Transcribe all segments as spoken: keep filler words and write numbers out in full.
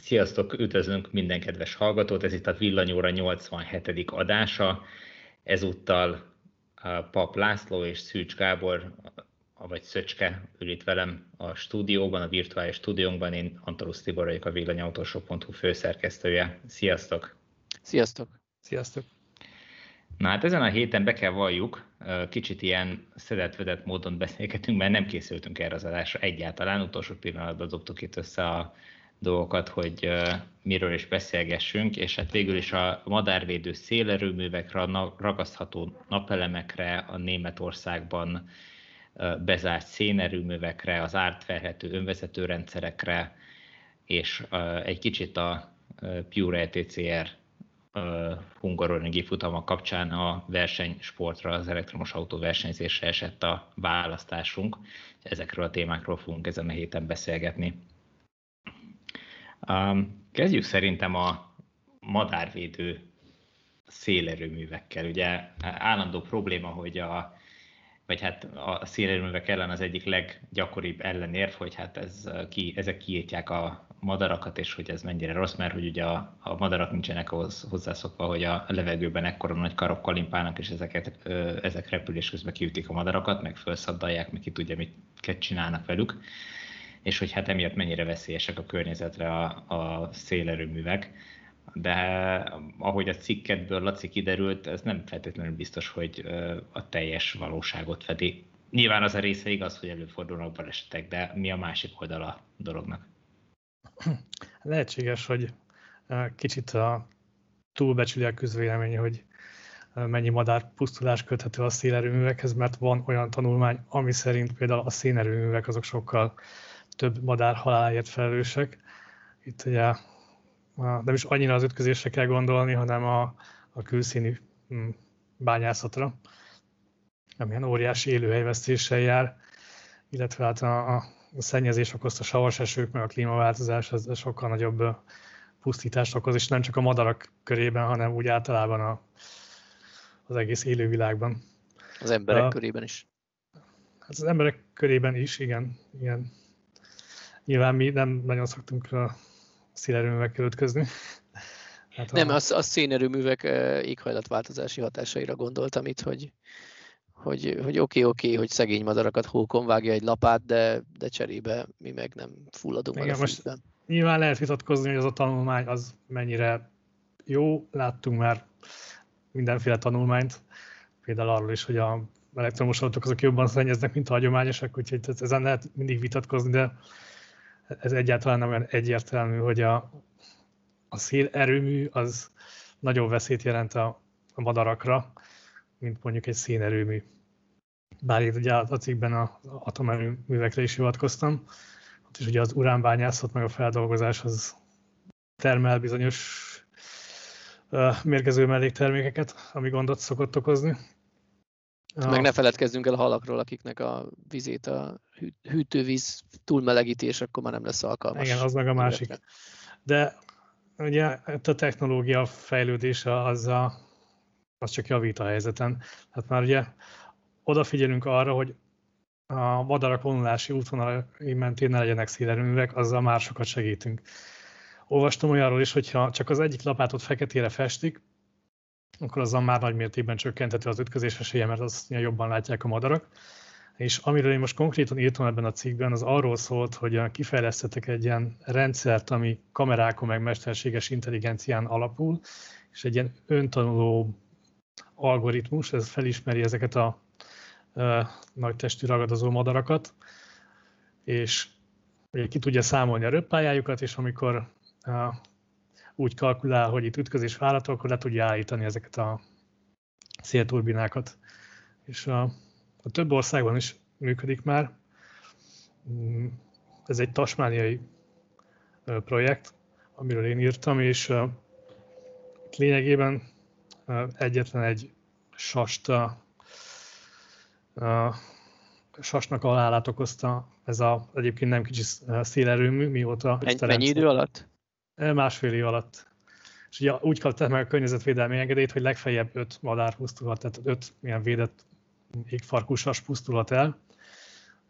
Sziasztok, üdvözlünk minden kedves hallgatót, ez itt a Villanyóra nyolcvanhetedik adása. Ezúttal Pap László és Szűcs Gábor, vagy Szöcske ül itt velem a stúdióban, a virtuális stúdiónkban, én Antolusz Tibor vagyok, a villanyautosok pont hu főszerkesztője. Sziasztok! Sziasztok! Sziasztok! Na hát ezen a héten be kell valljuk, kicsit ilyen szedett-vedett módon beszélgetünk, mert nem készültünk erre az adásra egyáltalán, utolsó pillanatban dobtuk itt össze a dolgokat, hogy miről is beszélgessünk, és hát végül is a madárvédő szélerőművekre, a ragasztható napelemekre, a Németországban bezárt szénerőművekre, az átverhető önvezető rendszerekre, és egy kicsit a Pure é té cé er hungaroringi futama kapcsán a versenysportra, az elektromos autó versenyzésre esett a választásunk. Ezekről a témákról fogunk ezen a héten beszélgetni. Um, kezdjük szerintem a madárvédő szélerőművekkel. Ugye állandó probléma, hogy a, vagy hát a szélerőművek ellen az egyik leggyakoribb ellenérv, hogy hát ez ki, ezek kiírtják a madarakat, és hogy ez mennyire rossz, mert hogy ugye a, a madarak nincsenek hozzászokva, hogy a levegőben ekkora nagy karok kalimpálnak, és ezeket, ö, ezek repülés közben kiütik a madarakat, meg felszabdalják, meg ki tudja, mit csinálnak velük, és hogy hát emiatt mennyire veszélyesek a környezetre a, a szélerőművek. De ahogy a cikketből, Laci, kiderült, ez nem feltétlenül biztos, hogy a teljes valóságot fedi. Nyilván az a része igaz, hogy előfordulnak balesetek, de mi a másik oldala a dolognak? Lehetséges, hogy kicsit a túlbecsüli a közvélemény, hogy mennyi madárpusztulás köthető a szélerőművekhez, mert van olyan tanulmány, ami szerint például a szénerőművek azok sokkal több madár haláláért felelősek. Itt ugye nem is annyira az ütközésre kell gondolni, hanem a, a külszíni bányászatra, amilyen óriási élőhelyvesztéssel jár, illetve hát a, a szennyezés okozta savas esők, meg a klímaváltozás az sokkal nagyobb pusztítást okoz, és nem csak a madarak körében, hanem úgy általában a, az egész élővilágban. Az emberek a, körében is. Hát az emberek körében is, igen, igen. Nyilván mi nem nagyon szoktunk a szénerőművekkel ütközni. Hát nem, a, a szénerőművek éghajlatváltozási hatásaira gondoltam itt, hogy hogy oké, hogy oké, okay, okay, hogy szegény madarakat hókon vágja egy lapát, de, de cserébe mi meg nem fulladunk a fűtben. Nyilván lehet vitatkozni, hogy az a tanulmány az mennyire jó. Láttunk már mindenféle tanulmányt, például arról is, hogy a elektromos autók azok jobban szennyeznek, mint a hagyományosak, úgyhogy ezen lehet mindig vitatkozni, de ez egyáltalán nem olyan egyértelmű, hogy a, a szélerőmű az nagyobb veszélyt jelent a, a madarakra, mint mondjuk egy szénerőmű. Bár itt ugye a cikkben az atomerőművekre is hivatkoztam, ott is ugye az uránbányászat meg a feldolgozás az termel bizonyos uh, mérgező melléktermékeket, ami gondot szokott okozni. A... Meg ne feledkezzünk el a halakról, akiknek a vizét a hűtővíz túlmelegítés, akkor már nem lesz alkalmas. Igen, az meg a másik. De ugye a technológia fejlődése az a az csak javít a helyzeten. Hát már ugye odafigyelünk arra, hogy a madarak vonulási útvonalai mentén ne legyenek szélerőművek, azzal már sokat segítünk. Olvastam olyanról is, hogyha csak az egyik lapátot feketére festik, akkor azzal már nagy mértékben csökkenthető az ütközés esélye, mert azt jobban látják a madarak. És amiről én most konkrétan írtam ebben a cikkben, az arról szólt, hogy kifejlesztettek egy ilyen rendszert, ami kamerákon meg mesterséges intelligencián alapul, és egy ilyen öntanuló algoritmus, ez felismeri ezeket a e, nagy testű ragadozó madarakat, és ki tudja számolni a röppályájukat, és amikor e, úgy kalkulál, hogy itt ütközés várható, akkor le tudja állítani ezeket a szélturbinákat. És a, a több országban is működik már. Ez egy tasmániai projekt, amiről én írtam, és e, lényegében egyetlen egy sasta, a sasnak a halálát okozta ez a egyébként nem kicsi szélerőmű, mióta... Mennyi idő alatt? Másfél év alatt. És ugye úgy kapták meg a környezetvédelmi engedélyt, hogy legfeljebb öt madár pusztulhat, tehát öt ilyen védett égfarkú sas pusztulhat el.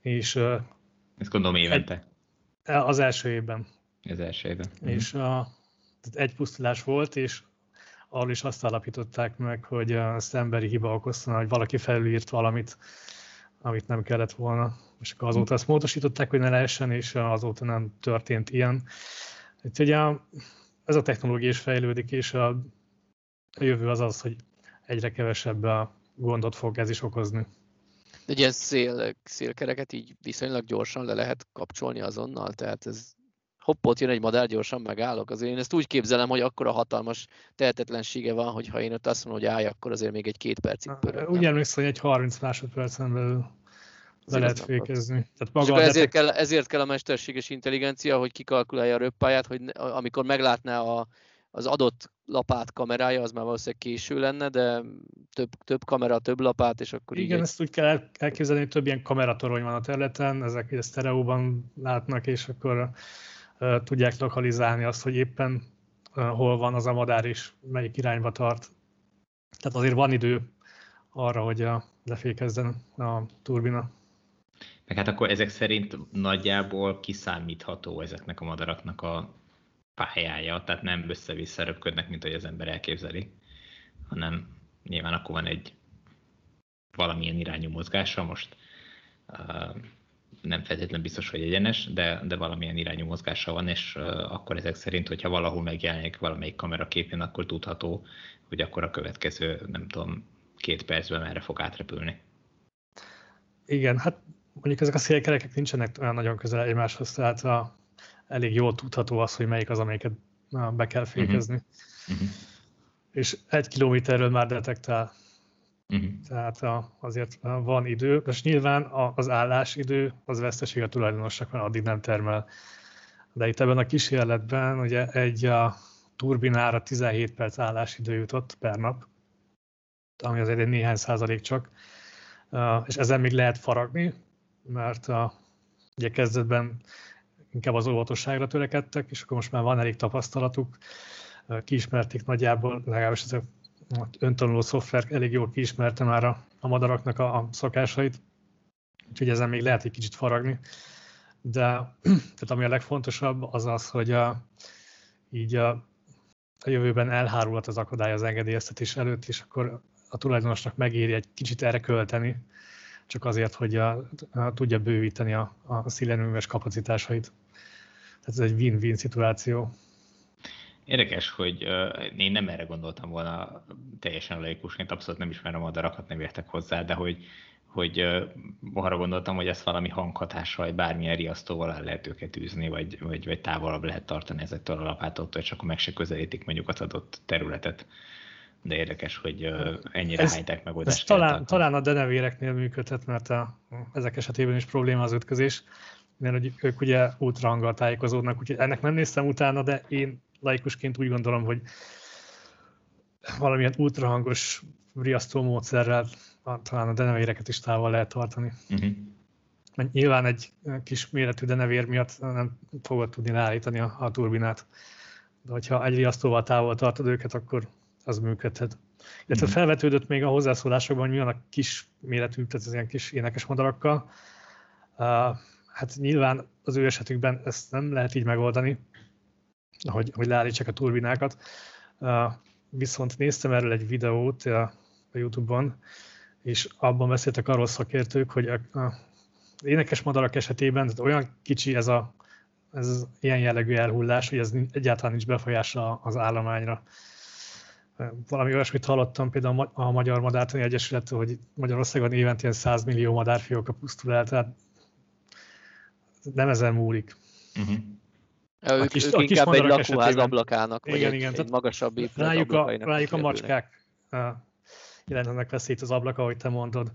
És... Ezt gondolom évente. Az első évben. az első évben. És a, egy pusztulás volt, és arról is azt állapították meg, hogy az emberi hiba okozta, hogy valaki felülírt valamit, amit nem kellett volna. És akkor azóta azt módosították, hogy ne lehessen, és azóta nem történt ilyen. Úgyhogy a, ez a technológia is fejlődik, és a, a jövő az az, hogy egyre kevesebb a gondot fog ez is okozni. De ilyen szél, szélkereket így viszonylag gyorsan le lehet kapcsolni azonnal, tehát ez hoppot jön egy madár, gyorsan megállok. Azért én ezt úgy képzelem, hogy akkora hatalmas tehetetlensége van, hogy ha én ott azt mondom, hogy állj, akkor azért még egy-két percig pörög. Úgy emlékszem, hogy egy harminc másodpercen belül le lehet fékezni. Tehát maga ezért, detek... kell, ezért kell a mesterséges intelligencia, hogy kikalkulálja a röppályát, hogy amikor meglátná a, az adott lapát kamerája, az már valószínűleg késő lenne, de több, több kamera, több lapát, és akkor igen, így ezt egy... úgy kell elképzelni, hogy több ilyen kameratorony van a területen, ezek a sztereóban látnak, és akkor uh, tudják lokalizálni azt, hogy éppen uh, hol van az a madár, és melyik irányba tart. Tehát azért van idő arra, hogy uh, lefékezzen a turbina. Meg hát akkor ezek szerint nagyjából kiszámítható ezeknek a madaraknak a pályája, tehát nem össze-vissza röpködnek, mint ahogy az ember elképzeli, hanem nyilván akkor van egy valamilyen irányú mozgása, most uh, nem feltétlenül biztos, hogy egyenes, de, de valamilyen irányú mozgása van, és uh, akkor ezek szerint, hogyha valahol megjelenik valamelyik kameraképén, akkor tudható, hogy akkor a következő, nem tudom, két percben merre fog átrepülni. Igen, hát mondjuk ezek a szélkerekek nincsenek olyan nagyon közel egymáshoz, tehát a elég jól tudható az, hogy melyik az, amelyiket be kell fékezni. Uh-huh. És egy kilométerről már detektál. Uh-huh. Tehát a, azért van idő, és nyilván az állásidő az veszteség a tulajdonosnak, mert addig nem termel. De itt ebben a kísérletben ugye egy a turbinára tizenhét perc állásidő jutott per nap, ami azért egy néhány százalék csak, és ezen még lehet faragni, mert a, ugye kezdetben inkább az óvatosságra törekedtek, és akkor most már van elég tapasztalatuk, kiismerték nagyjából, legalábbis ez az öntanuló szoftver elég jól kiismerte már a, a madaraknak a, a szokásait, úgyhogy ezen még lehet egy kicsit faragni, de tehát ami a legfontosabb az az, hogy a, így a, a jövőben elhárulhat az akadály az engedélyeztetés előtt, és akkor a tulajdonosnak megéri egy kicsit erre költeni, csak azért, hogy a, a, tudja bővíteni a, a szélerőműves kapacitásait. Tehát ez egy win-win szituáció. Érdekes, hogy uh, én nem erre gondoltam volna teljesen laikusként, abszolút nem ismerem a madarakat, nem értek hozzá, de hogy, hogy uh, arra gondoltam, hogy ezt valami hanghatással, vagy bármilyen riasztóval el lehet őket űzni, vagy, vagy, vagy távolabb lehet tartani ezektől a lapátoktól, és akkor meg se közelítik mondjuk az adott területet. De érdekes, hogy ennyire high-tech megoldást kell tartani. Talán a denevéreknél működhet, mert a, ezek esetében is probléma az ütközés, mert ők ugye ultrahanggal tájékozódnak, úgyhogy ennek nem néztem utána, de én laikusként úgy gondolom, hogy valamilyen ultrahangos riasztó módszerrel talán a denevéreket is távol lehet tartani. Uh-huh. Mert nyilván egy kis méretű denevér miatt nem fogod tudni leállítani a, a turbinát, de hogyha egy riasztóval távol tartod őket, akkor az működhet. Illetve felvetődött még a hozzászólásokban, hogy mi van a kis méretű, tehát az ilyen kis énekes madarakkal. Uh, hát nyilván az ő esetükben ezt nem lehet így megoldani, hogy, hogy leállítsák a turbinákat. Uh, viszont néztem erről egy videót a, a YouTube-on, és abban beszéltek arról szakértők, hogy az énekes madarak esetében olyan kicsi ez a ez az ilyen jellegű elhullás, hogy ez egyáltalán nincs befolyása az állományra. Valami olyasmit hallottam például a Magyar Madártani Egyesület, hogy Magyarországon évente ilyen száz millió madárfióka pusztul el, tehát nem ezen múlik. Uh-huh. A kis, ők a kis inkább egy lakóház ablakának, igen, vagy igen, egy, egy magasabb épület rájuk ablakainak. A, rájuk a macskák jelentenek veszélyt az ablak, ahogy te mondod.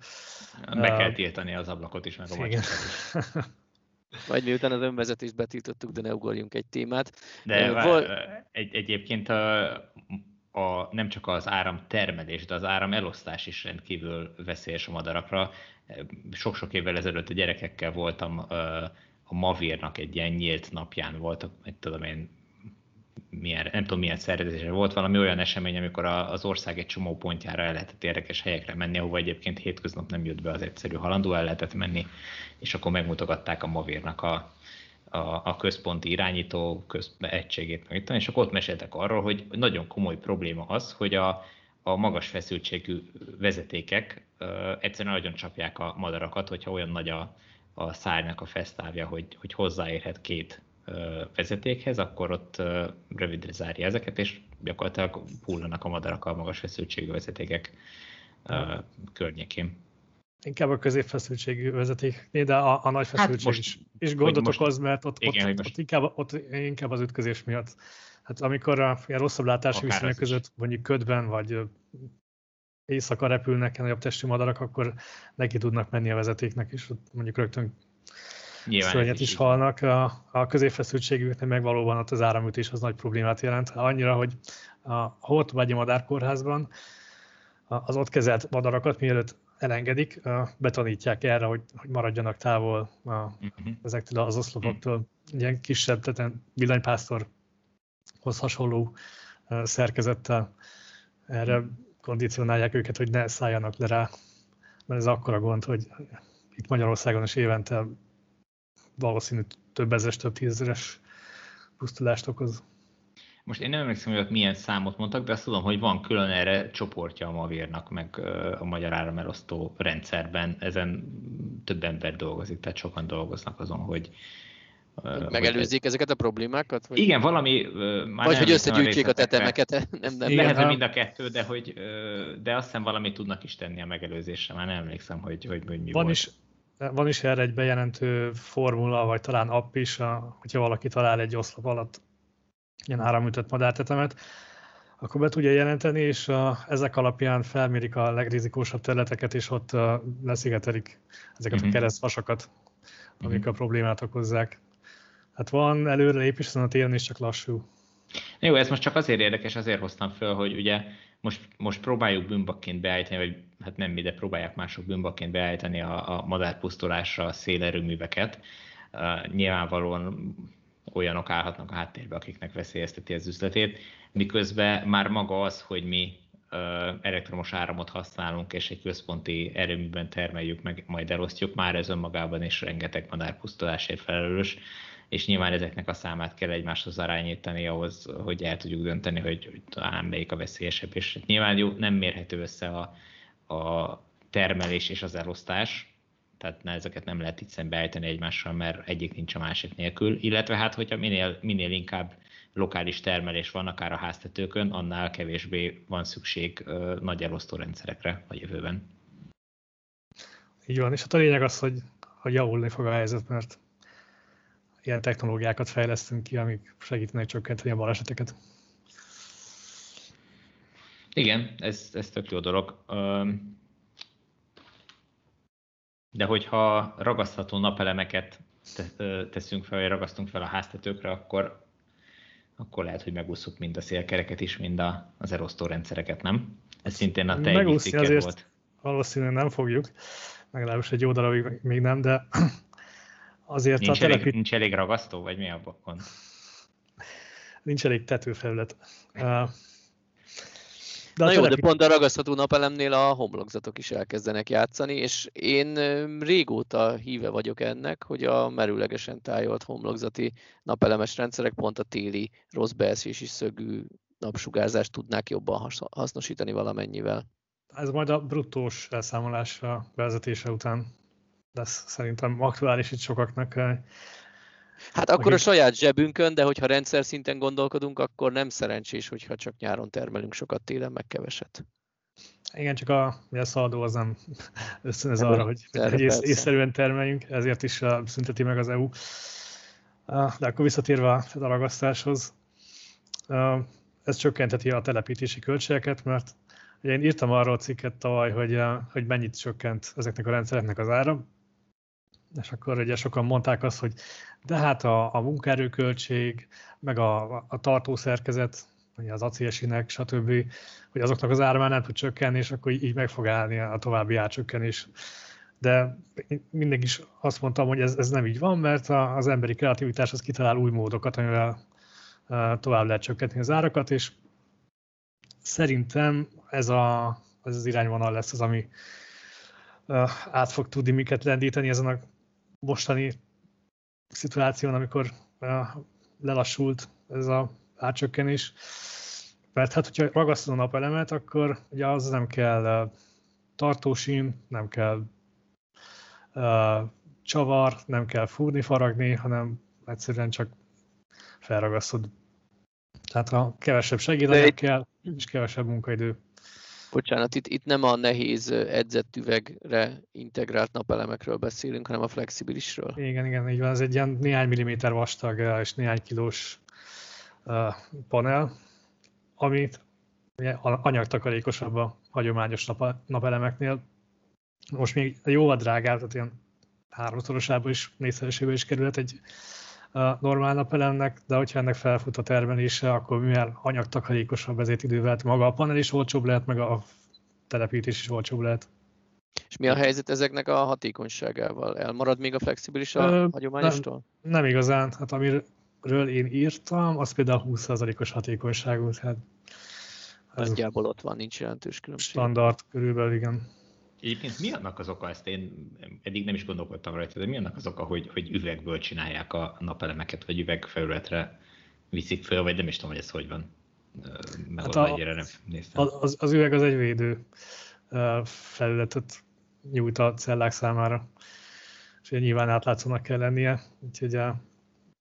Be kell tiltani az ablakot is, meg a macskát is. Majd miután az önvezetést betiltottuk, de ne ugorjunk egy témát. De uh, vol- egy, egyébként a... A, nem csak az áramtermelés, de az áramelosztás is rendkívül veszélyes a madarakra. Sok-sok évvel ezelőtt a gyerekekkel voltam, a mavírnak egy ilyen nyílt napján voltak, tudom én, milyen, nem tudom milyen szervezésre volt, valami olyan esemény, amikor az ország egy csomó pontjára el lehetett érdekes helyekre menni, ahova egyébként hétköznap nem jött be az egyszerű halandó, el lehetett menni, és akkor megmutogatták a mavírnak a, a, a központi irányító közp- egységét, meg, és akkor ott meséltek arról, hogy nagyon komoly probléma az, hogy a, a magas feszültségű vezetékek ö, egyszerűen nagyon csapják a madarakat, hogyha olyan nagy a, a szárnak a fesztávja, hogy, hogy hozzáérhet két ö, vezetékhez, akkor ott ö, rövidre zárja ezeket, és gyakorlatilag hullanak a madarak a magas feszültségű vezetékek ö, környékén. Inkább a középfeszültségű vezetéknél, de a, a nagy feszültség hát most, is, is gondot most, okoz, mert ott, igen, ott, ott, inkább, ott inkább az ütközés miatt. Hát amikor a ilyen rosszabb látási viszonyok között is, mondjuk ködben vagy éjszaka repülnek nagyobb testű madarak, akkor neki tudnak menni a vezetéknek is, mondjuk rögtön szörnyet is halnak. A, a középfeszültségűknél meg valóban ott az áramütés az nagy problémát jelent. Annyira, hogy a Hort-Bágyi Madár kórházban az ott kezelt madarakat, mielőtt elengedik, betanítják erre, hogy, hogy maradjanak távol a, uh-huh. ezektől az oszlopoktól. Ilyen kisebb, tehát villanypásztorhoz hasonló szerkezettel erre kondicionálják őket, hogy ne szálljanak le rá. Mert ez akkora gond, hogy itt Magyarországon is évente valószínű több ezeres, több tízezeres pusztulást okoz. Most én nem emlékszem, hogy ott milyen számot mondtak, de azt tudom, hogy van külön erre csoportja a MÁV-nak, meg a Magyar Áramelosztó rendszerben. Ezen több ember dolgozik, tehát sokan dolgoznak azon, hogy... Megelőzzék hogy... ezeket a problémákat? Vagy... Igen, valami... Már vagy hogy összegyűjtsék a tetemeket. Nem, nem. Igen, lehet, hogy mind a kettő, de, hogy, de azt hiszem valamit tudnak is tenni a megelőzésre. Már nem emlékszem, hogy, hogy, hogy mi van volt. Is. Van is erre egy bejelentő formula, vagy talán app is, hogyha valaki talál egy oszlop alatt ilyen áramütött madártetemet, akkor be tudja jelenteni, és a, ezek alapján felmérik a legrizikósabb területeket, és ott a, leszigetelik ezeket mm-hmm. a keresztvasakat, amik mm-hmm. a problémát okozzák. Hát van előrelépés, hiszen a téren is csak lassú. Jó, ez most csak azért érdekes, azért hoztam föl, hogy ugye most, most próbáljuk bűnbakként beállítani, vagy hát nem mi, de próbálják mások bűnbakként beállítani a, a madárpusztulásra a szélerőműveket. Uh, nyilvánvalóan olyanok állhatnak a háttérbe, akiknek veszélyezteti az üzletét, miközben már maga az, hogy mi elektromos áramot használunk, és egy központi erőműben termeljük, meg majd elosztjuk, már ez önmagában is rengeteg madárpusztulásért felelős, és nyilván ezeknek a számát kell egymáshoz arányítani ahhoz, hogy el tudjuk dönteni, hogy talán melyik a veszélyesebb, és nyilván jó, nem mérhető össze a, a termelés és az elosztás, tehát ezeket nem lehet itt szembe állítani egymással, mert egyik nincs a másik nélkül. Illetve hát, hogyha minél, minél inkább lokális termelés van, akár a háztetőkön, annál kevésbé van szükség ö, nagy elosztórendszerekre a jövőben. Így van, és hát a lényeg az, hogy, hogy javulni fog a helyzet, mert ilyen technológiákat fejlesztünk ki, amik segítenek csökkenteni a baleseteket. Igen, ez, ez tök jó dolog. Ö, De hogyha ragasztható napelemeket teszünk fel, vagy ragasztunk fel a háztetőkre, akkor, akkor lehet, hogy megúszuk mind a szélkereket is, mind a, az elosztó rendszereket, nem? Ez szintén a te egyik cikked volt. Valószínűleg nem fogjuk, legalábbis egy jó darabig még nem, de azért nincs a elég, telepít... Nincs elég ragasztó, vagy mi a gond? Nincs elég tetőfelület. De na jó, telepít... de pont a ragasztható napelemnél a homlokzatok is elkezdenek játszani, és én régóta híve vagyok ennek, hogy a merőlegesen tájolt homlokzati napelemes rendszerek pont a téli rossz beesési szögű napsugárzást tudnák jobban hasznosítani valamennyivel. Ez majd a bruttós elszámolásra bevezetése után lesz szerintem aktuális itt sokaknak. Hát akkor a saját zsebünkön, de hogyha rendszer szinten gondolkodunk, akkor nem szerencsés, hogyha csak nyáron termelünk sokat, télen meg keveset. Igen, csak a, a szaladó az nem ösztönöz arra, hogy észszerűen termeljünk, ezért is szünteti meg az é u. De akkor visszatérve a ragasztáshoz, ez csökkenteti a telepítési költségeket, mert én írtam arról a cikket tavaly, hogy, hogy mennyit csökkent ezeknek a rendszereknek az ára, és akkor ugye sokan mondták azt, hogy de hát a, a munkaerőköltség, meg a, a tartószerkezet, az acélsinek, stb., hogy azoknak az ára már nem tud csökkenni, és akkor így meg fog állni a további árcsökkenés. De mindig is azt mondtam, hogy ez, ez nem így van, mert az emberi kreativitás az kitalál új módokat, amivel tovább lehet csökkentni az árakat, és szerintem ez, a, ez az irányvonal lesz az, ami át fog tudni minket lendíteni ezen a mostani szituáción, amikor lelassult ez a árcsökkenés. Mert hát, hogyha ragasztod a napelemet, akkor ugye az nem kell tartósín, nem kell uh, csavar, nem kell fúrni, faragni, hanem egyszerűen csak felragasztod. Tehát ha kevesebb segédelem kell, és kevesebb munkaidő. Bocsánat, itt, itt nem a nehéz edzett üvegre integrált napelemekről beszélünk, hanem a flexibilisről. Igen, igen, így van. Ez egy ilyen néhány milliméter vastag és néhány kilós uh, panel, amit anyagtakarékosabb a hagyományos nap, napelemeknél. Most még jóval drágább, tehát ilyen háromszorosába is, négyszeresébe is kerülhet egy uh, normál napelemnek, de hogyha ennek felfut a termelése, akkor mivel anyagtakarékosabb, ezért idővel maga a panel is olcsóbb lehet, meg a telepítés is olcsóbb lehet. És mi a helyzet ezeknek a hatékonyságával? Elmarad még a flexibilis a Ö, hagyományostól? Nem, nem igazán. Hát amiről én írtam, az például húsz százalékos hatékonyságú. Hát nagyjából ott van, nincs jelentős különbség. Standard körülbelül, igen. Egyébként mi annak az oka, ezt én eddig nem is gondolkodtam rajta, de mi annak az oka, hogy, hogy üvegből csinálják a napelemeket, vagy üvegfelületre viszik föl, vagy nem is tudom, hogy ez hogy van. Hát a, nem az, az üveg az egy védő felületet nyújt a cellák számára, és nyilván átlátszónak kell lennie, úgyhogy a...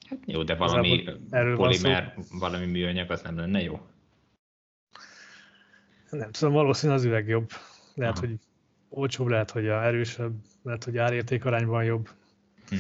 Hát jó, de valami polimer, valami műanyag az nem lenne jó? Nem tudom, valószínűleg az üveg jobb. Lehet, aha, hogy olcsóbb, lehet, hogy erősebb, lehet, hogy árérték arányban jobb. Hm.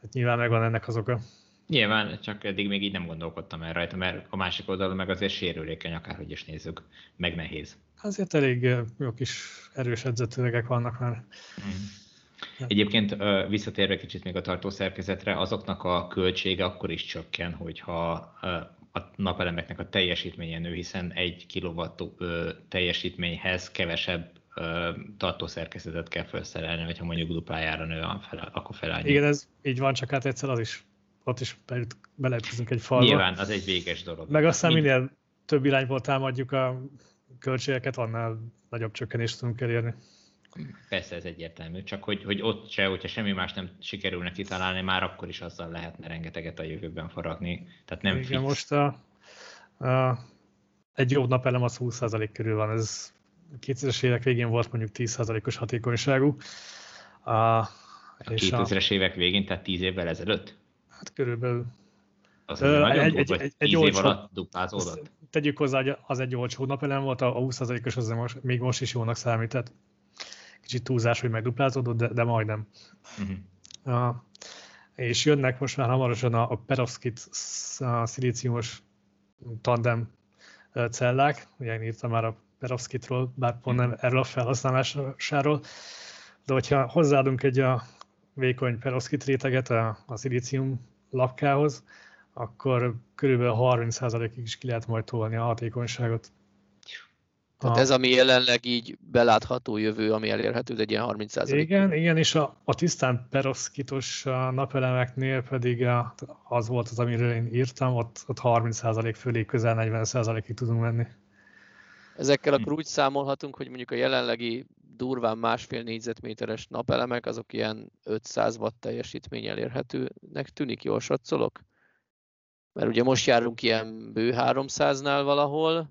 Hát nyilván megvan ennek az oka. Nyilván, csak eddig még így nem gondolkodtam el rajta, mert a másik oldalon meg azért sérülékeny, akárhogy is nézzük, meg nehéz. Azért elég jó kis erős edzett üvegek vannak már. Hm. Egyébként visszatérve kicsit még a tartószerkezetre, azoknak a költsége akkor is csökken, hogyha a napelemeknek a teljesítménye nő, hiszen egy kilowatt teljesítményhez kevesebb tartószerkezetet kell felszerelni, vagy ha mondjuk duplájára nő, akkor felállni. Igen, ez így van, csak hát egyszer az is, ott is beleütközünk egy falba. Nyilván, az egy véges dolog. Meg aztán mind... minél több irányból támadjuk a költségeket, annál nagyobb csökkenést tudunk elérni. Persze, ez egyértelmű, csak hogy, hogy ott se, hogyha semmi más nem sikerülne kitalálni, már akkor is azzal lehetne rengeteget a jövőben faragni. Tehát nem igen, fix. Most a, a, egy jobb napelem az húsz százalék körül van, ez kétezres évek végén volt mondjuk tíz százalékos hatékonyságú. A, a kétezres a, évek végén, tehát tíz évvel ezelőtt? Hát körülbelül. Az ö, egy, egy, egy, egy olcsó, év alatt duplázódott? Tegyük hozzá, hogy az egy olcsó napelem volt, a, a húsz százalékos az most, még most is jónak számít, tehát kicsit túlzás, hogy megduplázódott, de, de majdnem. Uh-huh. Uh, és jönnek most már hamarosan a, a perovszkit a szilíciumos tandem cellák, ugye én írtam már a perovszkitról, bár pont nem erről a felhasználásáról, de hogyha hozzáadunk egy a vékony perovszkit réteget a, a szilícium lapkához, akkor körülbelül harminc százalékig is ki lehet majd tolni a hatékonyságot. Tehát ez, ami jelenleg így belátható jövő, ami elérhető, de egy ilyen harminc százalék. Igen, igen, és a, a tisztán perovszkitos napelemeknél pedig az volt az, amiről én írtam, ott, ott harminc százalék fölé, közel negyven százalékig tudunk menni. Ezekkel akkor úgy számolhatunk, hogy mondjuk a jelenlegi durván másfél négyzetméteres napelemek, azok ilyen ötszáz watt teljesítmény elérhetőnek tűnik, jól satszolok? Mert ugye most járunk ilyen bő háromszáznál valahol.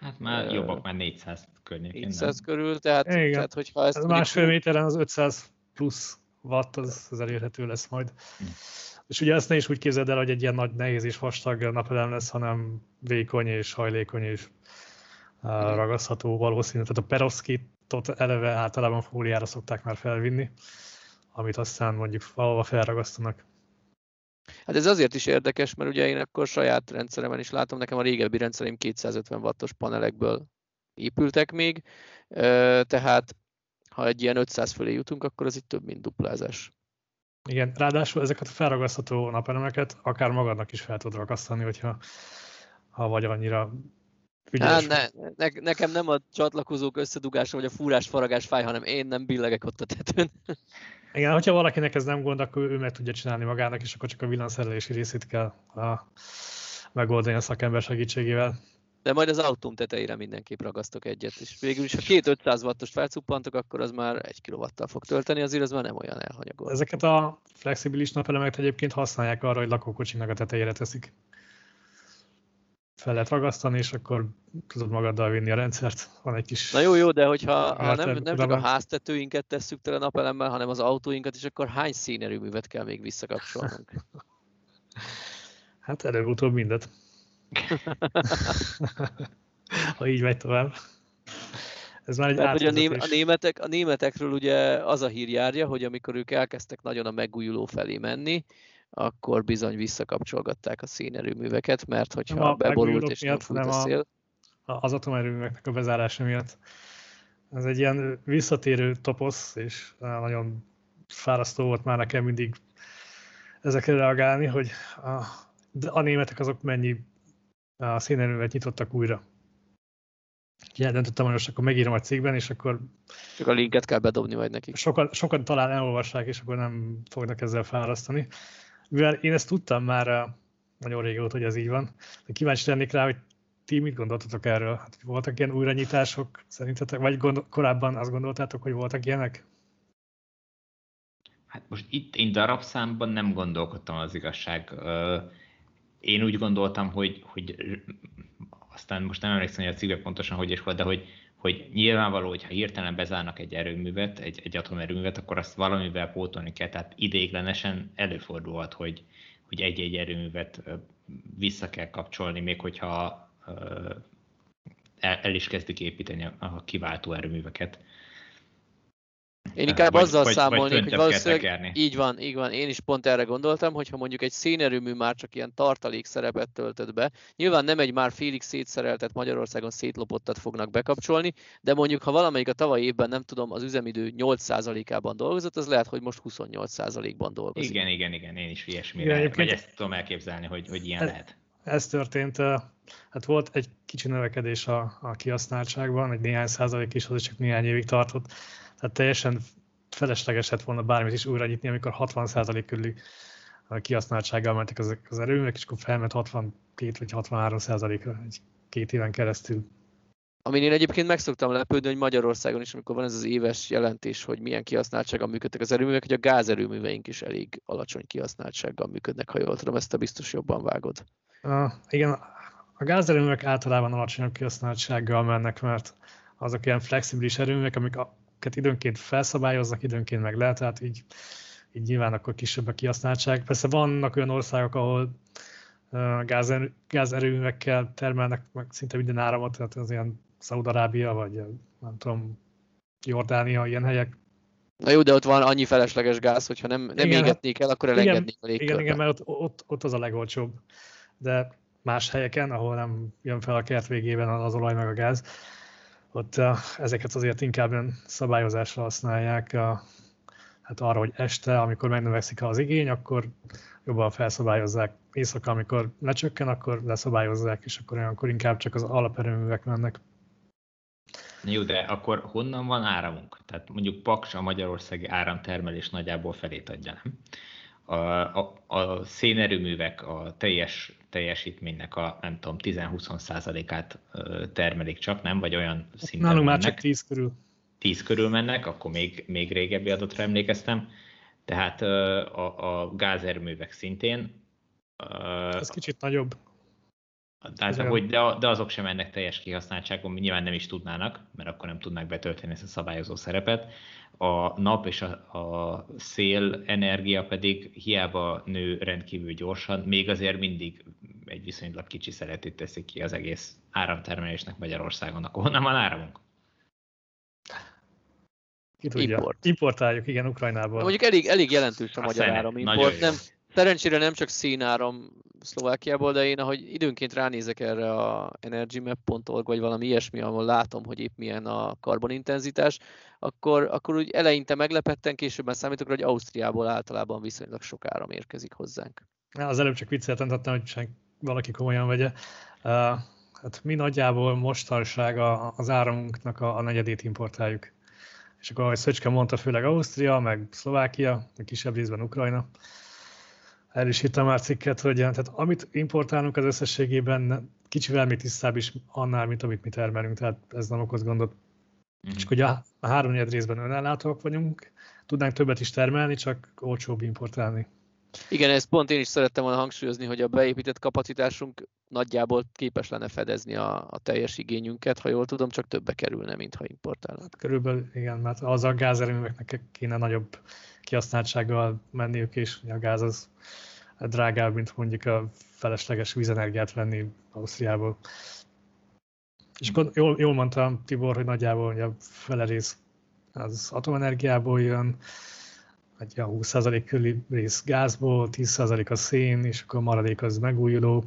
Hát már jobbak, már négyszáz környékén. négyszáz körül, tehát, tehát hogyha ezt... Ez másfél méteren az ötszáz plusz watt, az, az elérhető lesz majd. Hm. És ugye ezt ne is úgy képzeld el, hogy egy ilyen nagy, nehéz és vastag napelem lesz, hanem vékony és hajlékony és uh, ragasztható valószínű. Tehát a perovszkitot eleve általában fóliára szokták már felvinni, amit aztán mondjuk valahova felragasztanak. Hát ez azért is érdekes, mert ugye én akkor saját rendszeremen is látom, nekem a régebbi rendszerem kétszázötven wattos panelekből épültek még, tehát ha egy ilyen ötszáz fölé jutunk, akkor ez itt több, mint duplázás. Igen, ráadásul ezeket a felragasztható napelemeket akár magadnak is fel tudod ragasztani, hogyha ha vagy annyira ügyes. Hát ne, ne, nekem nem a csatlakozók összedugása vagy a fúrás-faragás fáj, hanem én nem billegek ott a tetőn. Igen, hogyha valakinek ez nem gond, akkor ő meg tudja csinálni magának, és akkor csak a villanyszerelési részét kell a, megoldani a szakember segítségével. De majd az autóm tetejére mindenképp ragasztok egyet. És végül is, ha két ötszáz wattos felcuppantok, akkor az már egy kilowattal fog tölteni, azért az már nem olyan elhanyagolható. Ezeket a flexibilis napelemeket egyébként használják arra, hogy lakókocsinak a tetejére teszik. Fel lehet ragasztani, és akkor tudod magaddal vinni a rendszert. Van egy kis... Na jó, jó, de hogyha ha nem, nem csak a háztetőinket tesszük tele napelemmel, hanem az autóinkat is, akkor hány szénerőművet kell még visszakapcsolnunk? Hát előbb-utóbb mindet. Ha így megy tovább. Ez már egy átvezetés. A németek, a németekről ugye az a hír járja, hogy amikor ők elkezdtek nagyon a megújuló felé menni, akkor bizony visszakapcsolgatták a szénerőműveket, mert hogyha nem beborult és miatt, nem fújt a szél. A, az atomerőműveknek a bezárása miatt. Ez egy ilyen visszatérő toposz, és nagyon fárasztó volt már nekem mindig ezekre reagálni, hogy a, a németek azok mennyi a szénerőművet nyitottak újra. Jelentettem, hogy most akkor megírom a cikkben, és akkor... Csak a linket kell bedobni majd nekik. Sokan, sokan talán elolvassák, és akkor nem fognak ezzel fárasztani. Mivel én ezt tudtam már nagyon régóta, hogy ez így van, de kíváncsi lennék rá, hogy ti mit gondoltatok erről? Hát, voltak ilyen újranyitások szerintetek, vagy gondol, korábban azt gondoltátok, hogy voltak ilyenek? Hát most itt én darabszámban nem gondolkodtam, az igazság. Én úgy gondoltam, hogy, hogy aztán most nem emlékszem, hogy a cikkben pontosan hogy is volt, de hogy, hogy nyilvánvaló, hogyha hirtelen bezárnak egy erőművet, egy, egy atomerőművet, akkor azt valamivel pótolni kell. Tehát ideiglenesen előfordulhat, hogy, hogy egy-egy erőművet vissza kell kapcsolni, még hogyha el, el is kezdik építeni a kiváltó erőműveket. Én inkább vagy, azzal vagy, számolnék, vagy hogy valószínűleg így van, így van, én is pont erre gondoltam, hogyha mondjuk egy szénerőmű már csak ilyen tartalék szerepet töltött be, nyilván nem egy már félig szétszereltet, Magyarországon szétlopottat fognak bekapcsolni, de mondjuk ha valamelyik a tavalyi évben, nem tudom, az üzemidő nyolc százalékában dolgozott, az lehet, hogy most huszonnyolc százalékban dolgozik. Igen, igen, igen, én is ilyesmire, vagy ezt tudom elképzelni, hogy, hogy ilyen ez, lehet. Ez történt, hát volt egy kicsi növekedés a, a kihasználtságban, egy néhány százalék is, az csak néhány évig tartott. Tehát teljesen felesleges lett volna bármit is újra nyitni, amikor hatvan százalék körüli kihasználtsággal mentek ezek az erőművek, és akkor felment hatvankét vagy hatvanhárom százalékra egy két éven keresztül. Amin én egyébként meg szoktam lepődni, hogy Magyarországon is, amikor van ez az éves jelentés, hogy milyen kihasználtsággal működtek az erőművek, hogy a gázerőműveink is elég alacsony kihasználtsággal működnek, ha jól tudom, ezt te biztos jobban vágod. Uh, igen, a gázerőművek általában alacsonyabb kihasználtsággal mennek, mert azok ilyen flexibilis erőművek, amik a időnként felszabályoznak, időnként meg lehet, tehát így, így nyilván akkor kisebb a kihasználtság. Persze vannak olyan országok, ahol gázer, gázerőművekkel termelnek meg szinte minden áramot, tehát az ilyen Szaúd-Arábia, vagy nem tudom, Jordánia, ilyen helyek. Na jó, de ott van annyi felesleges gáz, hogyha nem, nem igen, égetnék el, akkor elengednék a légkörbe. Igen, igen, mert ott, ott, ott az a legolcsóbb. De más helyeken, ahol nem jön fel a kert végében az olaj meg a gáz, ott ezeket azért inkább szabályozásra használják, hát arra, hogy este, amikor megnövekszik az igény, akkor jobban felszabályozzák. Éjszaka, amikor lecsökken, akkor leszabályozzák, és akkor olyankor inkább csak az alaperőművek mennek. Jó, de akkor honnan van áramunk? Tehát mondjuk Paks a magyarországi áramtermelés nagyjából felét adja, nem? A, a, a szénerőművek a teljes teljesítménynek a, nem tudom, tíz-húsz százalékát termelik csak, nem? Vagy olyan szinten nálunk mennek. Már csak tíz körül. tíz körül mennek, akkor még, még régebbi adatra emlékeztem. Tehát a, a gázerőművek szintén... Ez a, kicsit nagyobb. Az, hogy de, de azok sem mennek teljes kihasználtságon, nyilván nem is tudnának, mert akkor nem tudnák betölteni ezt a szabályozó szerepet. A nap és a, a szél energia pedig hiába nő rendkívül gyorsan, még azért mindig egy viszonylag kicsi szeletét teszik ki az egész áramtermelésnek Magyarországon. Akkor honnan van áramunk? Import. Importáljuk, igen, Ukrajnából. Na, mondjuk elég, elég jelentős a, a magyar áramimport. Nem, szerencsére nem csak színáram Szlovákiából, de én ahogy időnként ránézek erre a energymap pont org, vagy valami ilyesmi, ahol látom, hogy épp milyen a karbonintenzitás, akkor, akkor úgy eleinte meglepetten, későbben számítok, hogy Ausztriából általában viszonylag sok áram érkezik hozzánk. Az előbb csak vicceltem, hogy senki, valaki komolyan vegye. Hát mi nagyjából mostanság az áramunknak a negyedét importáljuk. És akkor, ahogy Szöcske mondta, főleg Ausztria, meg Szlovákia, a kisebb részben Ukrajna. el is hittem már cikket, hogy tehát amit importálunk az összességében kicsivel még tisztább is annál, mint amit mi termelünk, tehát ez nem okoz gondot. Mm-hmm. Csak hogy a háromnegyed részben önellátóak vagyunk, tudnánk többet is termelni, csak olcsóbb importálni. Igen, ezt pont én is szerettem volna hangsúlyozni, hogy a beépített kapacitásunk nagyjából képes lenne fedezni a, a teljes igényünket, ha jól tudom, csak többe kerülne, mint ha importálunk. Hát körülbelül igen, mert az a gázerőműveknek kéne nagyobb kihasználtsággal menniük, és a gáz az drágább, mint mondjuk a felesleges vízenergiát venni Ausztriából. És akkor jól, jól mondtam, Tibor, hogy nagyjából hogy a fele rész az atomenergiából jön, egy a húsz százalék körüli rész gázból, tíz százalék a szén, és akkor a maradék az megújuló.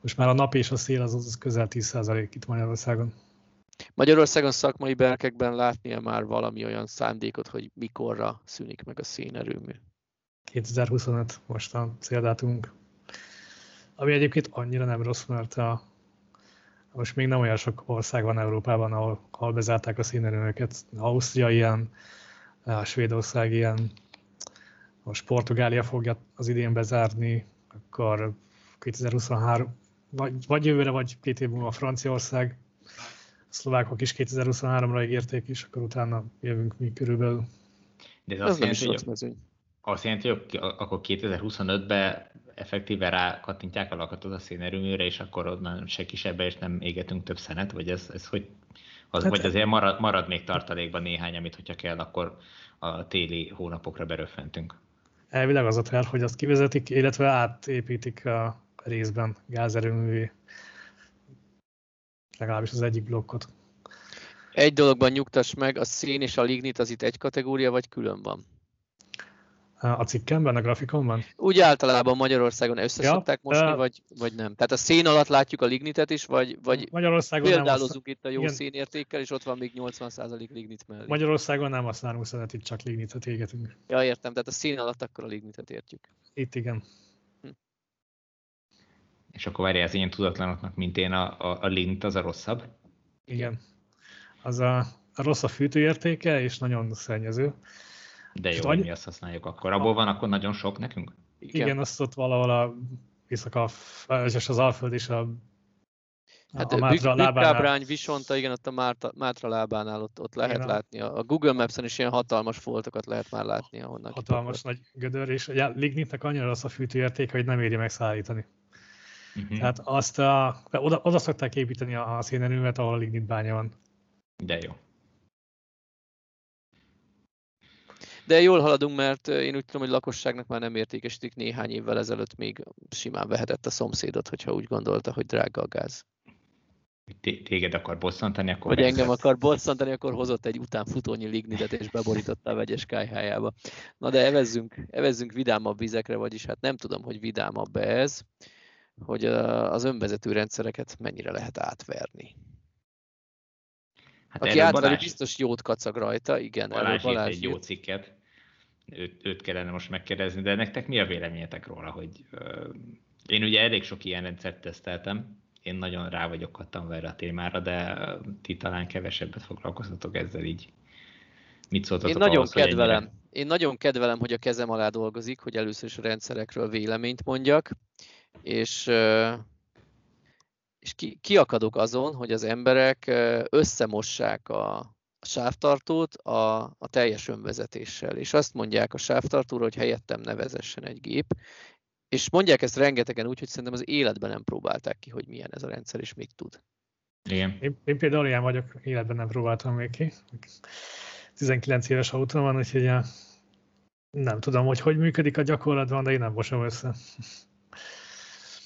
Most már a nap és a szél az, az közel tíz százalék itt Magyarországon. Magyarországon szakmai berkekben látnia már valami olyan szándékot, hogy mikorra szűnik meg a szénerőmű? kétezer-huszonöt most a céldátunk, ami egyébként annyira nem rossz, mert a, most még nem olyan sok ország van Európában, ahol, ahol bezárták a szénerőműket. Ausztria ilyen, a Svédország ilyen, most Portugália fogja az idén bezárni, akkor kétezer-huszonhárom, vagy, vagy jövőre, vagy két év múlva Franciaország, a szlovákok is kétezer-huszonháromra ígérték is, akkor utána jövünk mi körülbelül. De ez azt jelenti, hogy, azt jelenti, hogy akkor kétezer-huszonötben effektíve rá kattintják a lakatot a szénerőműre, és akkor onnan se kisebbre, és nem égetünk több szenet, vagy ez, ez hogy... Az, hát, vagy azért marad, marad még tartalékban néhány, amit hogyha kell, akkor a téli hónapokra beröffentünk. Elvileg az a terv, hogy azt kivezetik, illetve átépítik a részben gázerőművé, legalábbis az egyik blokkot. Egy dologban nyugtass meg, a szén és a lignit az itt egy kategória, vagy külön van? A cikkemben, a grafikonban? Úgy általában Magyarországon össze ja, szokták mosni, de... vagy, vagy nem? Tehát a szén alatt látjuk a lignitet is, vagy, vagy példálozunk itt a jó igen. szénértékkel, és ott van még nyolcvan százalék lignit mellé. Magyarországon nem használunk szenet, itt csak lignitet égetünk. Ja, értem, tehát a szén alatt akkor a lignitet értjük. Itt igen. Hm. És akkor várjál, ez ilyen tudatlanoknak, mint én, a, a, a lignit az a rosszabb? Igen. Az a, a rossz a fűtőértéke, és nagyon szennyező. De jó, hogy mi azt használjuk akkor. Abból van akkor nagyon sok nekünk? Igen, igen azt ott valahol a éjszaka, az Alföld és a, hát a Mátra lábánál. Bükkbrány, Visonta, igen, ott a Mátra, Mátra lábánál ott, ott lehet igen, látni. A Google Maps-en is ilyen hatalmas foltokat lehet már látni. Ahonnan hatalmas kitart. Nagy gödör, és a lignitnek annyira az a fűtőértéke, hogy nem éri megszállítani. Uh-huh. Tehát azt a, oda, oda szokták építeni a szénerőművet, ahol a lignit bánya van. De jó. De jól haladunk, mert én úgy tudom, hogy lakosságnak már nem értékesítik, néhány évvel ezelőtt még simán vehetett a szomszédot, hogyha úgy gondolta, hogy drága a gáz. Téged akar bosszantani, akkor... Vagy engem akar bosszantani, akkor hozott egy utánfutónyi lignitet és beborította a vegyes kályhájába. Na de evezzünk, evezzünk vidámabb vizekre, vagyis hát nem tudom, hogy vidámabb ez, hogy az önvezető rendszereket mennyire lehet átverni. Hát aki átveri, biztos jót kacag rajta, igen. Balázs írt egy jó cikket, őt, őt kellene most megkérdezni, de nektek mi a véleményetek róla, hogy euh, én ugye elég sok ilyen rendszert teszteltem, én nagyon rá vagyok kattanva erre a témára, de euh, ti talán kevesebbet foglalkoztatok ezzel így. Mit szóltatok? Én nagyon ahhoz, kedvelem. Én nagyon kedvelem, hogy a kezem alá dolgozik, hogy először is a rendszerekről véleményt mondjak, és... Euh, és kiakadok azon, hogy az emberek összemossák a sávtartót a, a teljes önvezetéssel, és azt mondják a sávtartóra, hogy helyettem ne vezessen egy gép, és mondják ezt rengetegen úgy, hogy szerintem az életben nem próbálták ki, hogy milyen ez a rendszer, és mit tud. Igen. Én, én például ilyen vagyok, életben nem próbáltam még ki. tizenkilenc éves autón van, úgyhogy nem tudom, hogy hogy működik a gyakorlatban, de én nem bosom össze.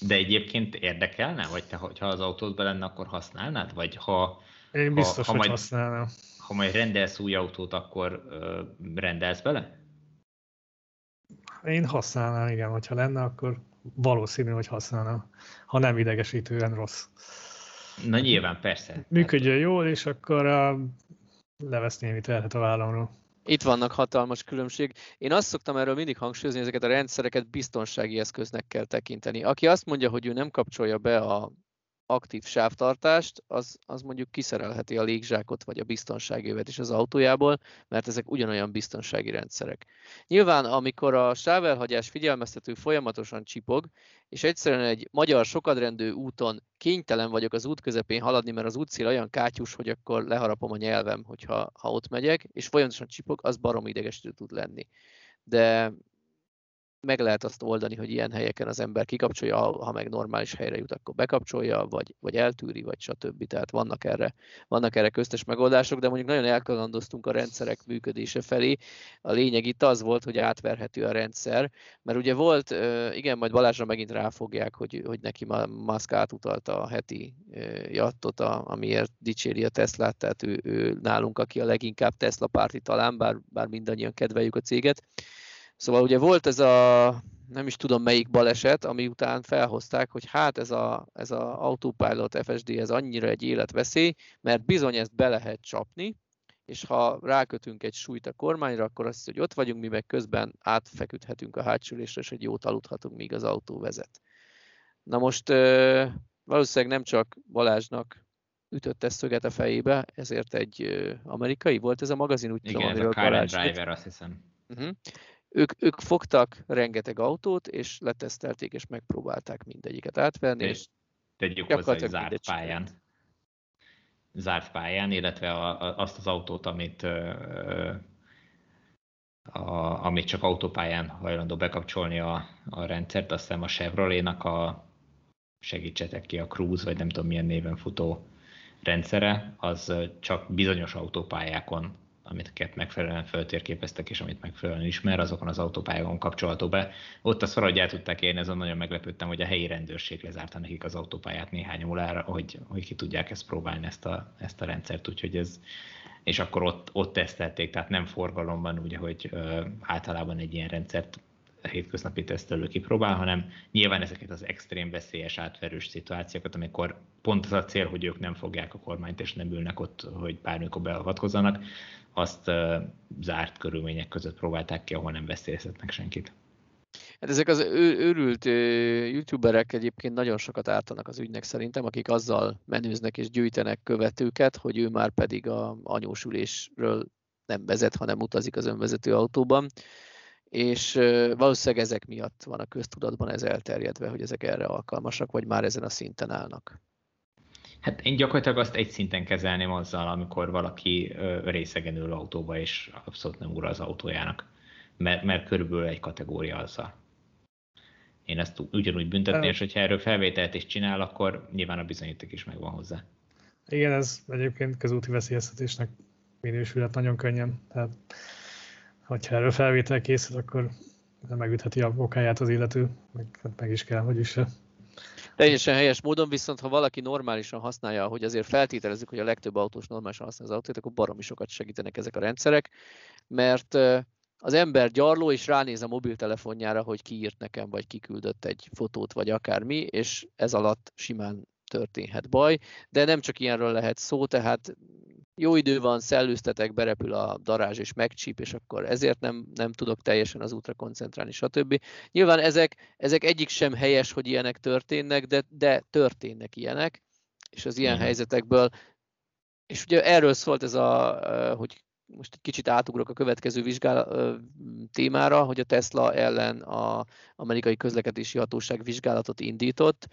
De egyébként érdekelne? Vagy te, ha az autódban lenne, akkor használnád? Vagy ha, én biztos, ha, ha, hogy majd, használnám. Ha majd rendelsz új autót, akkor ö, rendelsz bele? Én használnám, igen. Hogyha lenne, akkor valószínű, hogy használnám. Ha nem idegesítően rossz. Na nyilván, persze. Működjön jól, és akkor a, levesz némi terhet a vállamról. Itt vannak hatalmas különbség. Én azt szoktam erről mindig hangsúlyozni, ezeket a rendszereket biztonsági eszköznek kell tekinteni. Aki azt mondja, hogy ő nem kapcsolja be a aktív sávtartást, az, az mondjuk kiszerelheti a légzsákot vagy a biztonságévet is az autójából, mert ezek ugyanolyan biztonsági rendszerek. Nyilván, amikor a sávelhagyás figyelmeztető folyamatosan csipog, és egyszerűen egy magyar sokadrendű úton kénytelen vagyok az út közepén haladni, mert az útszél olyan kátyús, hogy akkor leharapom a nyelvem, hogyha ha ott megyek, és folyamatosan csipog, az baromi idegesítő tud lenni. De meg lehet azt oldani, hogy ilyen helyeken az ember kikapcsolja, ha meg normális helyre jut, akkor bekapcsolja, vagy, vagy eltűri, vagy stb. Tehát vannak erre, vannak erre köztes megoldások, de mondjuk nagyon elkalandoztunk a rendszerek működése felé. A lényeg itt az volt, hogy átverhető a rendszer, mert ugye volt, igen, majd Balázsra megint ráfogják, hogy, hogy neki Musk átutalta a heti jattot, amiért dicséri a Teslát, tehát ő, ő nálunk, aki a leginkább Tesla párti talán, bár, bár mindannyian kedveljük a céget. Szóval ugye volt ez a, nem is tudom melyik baleset, ami után felhozták, hogy hát ez a, ez a Autopilot ef es dé, ez annyira egy életveszély, mert bizony ezt be lehet csapni, és ha rákötünk egy súlyt a kormányra, akkor azt hisz, hogy ott vagyunk, mi meg közben átfeküdhetünk a hátsülésre, és egy jót aludhatunk, míg az autó vezet. Na most valószínűleg nem csak Balázsnak ütötte szöget a fejébe, ezért egy amerikai volt ez a magazin, úgy tudom, amiről Balázs. Igen, ez a Car and Driver, azt hiszem. Uh-huh. Ők, ők fogtak rengeteg autót, és letesztelték, és megpróbálták mindegyiket átverni. Te, és tegyük hozzá, hogy zárt pályán. Csinált. Zárt pályán, illetve a, a, azt az autót, amit, a, amit csak autópályán hajlandó bekapcsolni a, a rendszert, azt hiszem a Chevrolet-nak a, segítsetek ki, a Cruise, vagy nem tudom milyen néven futó rendszere, az csak bizonyos autópályákon, amiket megfelelően feltérképeztek, és amit megfelelően ismer, azokon az autópályákon kapcsolható be. Ott azt valahogy el tudták érni, azon nagyon meglepődtem, hogy a helyi rendőrség lezárta nekik az autópályát néhány órára, hogy, hogy ki tudják ezt próbálni, ezt a, ezt a rendszert, úgyhogy ez... És akkor ott, ott tesztelték, tehát nem forgalomban, ugye, hogy ö, általában egy ilyen rendszert a hétköznapi tesztelő kipróbál, hanem nyilván ezeket az extrém veszélyes átverős szituációkat, amikor pont az a cél, hogy ők nem fogják a kormányt, és nem ülnek ott, hogy bármikor beavatkozzanak, azt uh, zárt körülmények között próbálták ki, ahol nem veszélyeztetnek senkit. Hát ezek az őrült youtuberek egyébként nagyon sokat ártanak az ügynek szerintem, akik azzal menőznek és gyűjtenek követőket, hogy ő már pedig a anyósülésről nem vezet, hanem utazik az önvezető autóban. És valószínűleg ezek miatt van a köztudatban ez elterjedve, hogy ezek erre alkalmasak, vagy már ezen a szinten állnak. Hát én gyakorlatilag azt egy szinten kezelném azzal, amikor valaki részegen ül autóba, és abszolút nem ura az autójának, mert, mert körülbelül egy kategória azzal. Én ezt ugyanúgy büntetni, és hogyha erről felvételt is csinál, akkor nyilván a bizonyíték is megvan hozzá. Igen, ez egyébként közúti veszélyeztetésnek minősülhet nagyon könnyen. Tehát, hogyha erről felvétel készül, akkor megütheti a bokáját az illető, meg, meg is kell, hogy is. Teljesen helyes módon, viszont ha valaki normálisan használja, hogy azért feltételezzük, hogy a legtöbb autós normálisan használja az autót, akkor baromi sokat segítenek ezek a rendszerek, mert az ember gyarló és ránéz a mobiltelefonjára, hogy ki írt nekem, vagy kiküldött egy fotót, vagy akármi, és ez alatt simán történhet baj, de nem csak ilyenről lehet szó, tehát jó idő van, szellőztetek, berepül a darázs és megcsíp, és akkor ezért nem, nem tudok teljesen az útra koncentrálni, stb. Nyilván ezek, ezek egyik sem helyes, hogy ilyenek történnek, de, de történnek ilyenek, és az ilyen mm-hmm. helyzetekből, és ugye erről szólt ez a, hogy most egy kicsit átugrok a következő vizsgál témára, hogy a Tesla ellen az amerikai közlekedési hatóság vizsgálatot indított.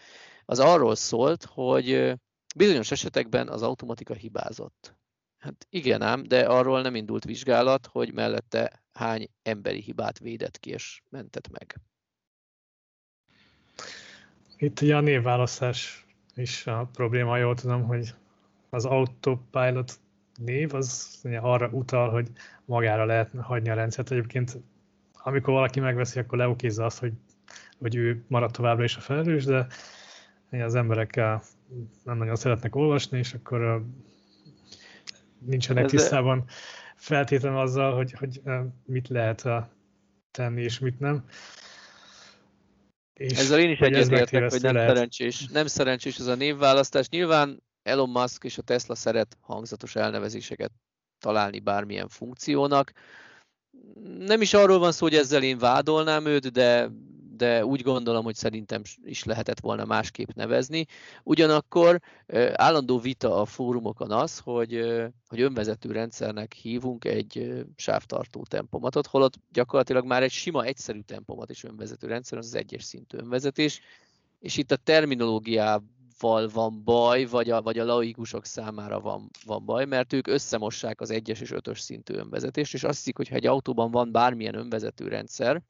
Az arról szólt, hogy bizonyos esetekben az automatika hibázott. Hát igen ám, de arról nem indult vizsgálat, hogy mellette hány emberi hibát védett ki és mentett meg. Itt ugye a névválasztás is a probléma, jól tudom, hogy az Autopilot név az arra utal, hogy magára lehet hagyni a rendszert. Egyébként amikor valaki megveszi, akkor leokézza azt, hogy, hogy ő marad továbbra is a felelős, de az emberek nem nagyon szeretnek olvasni, és akkor nincsenek tisztában feltétlenül azzal, hogy, hogy mit lehet tenni és mit nem. És ezzel én is egyetértek, hogy nem szerencsés, nem szerencsés ez a névválasztás. Nyilván Elon Musk és a Tesla szeret hangzatos elnevezéseket találni bármilyen funkciónak. Nem is arról van szó, hogy ezzel én vádolnám őt, de, de úgy gondolom, hogy szerintem is lehetett volna másképp nevezni. Ugyanakkor állandó vita a fórumokon az, hogy, hogy önvezető rendszernek hívunk egy sávtartó tempomatot, holott gyakorlatilag már egy sima, egyszerű tempomat is önvezető rendszer, az az egyes szintű önvezetés, és itt a terminológiával van baj, vagy a, vagy a laikusok számára van, van baj, mert ők összemossák az egyes és ötös szintű önvezetést, és azt hiszik, hogy ha egy autóban van bármilyen önvezető rendszer,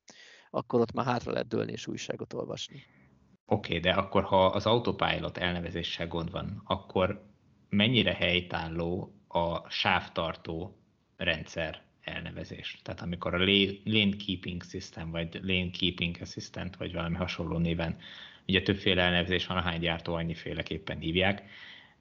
akkor ott már hátra lehet dőlni és újságot olvasni. Oké, okay, de akkor ha az autopilot elnevezéssel gond van, akkor mennyire helytálló a sávtartó rendszer elnevezés? Tehát amikor a lane keeping system, vagy lane keeping assistant, vagy valami hasonló néven, ugye többféle elnevezés van, ahány gyártó annyiféleképpen hívják,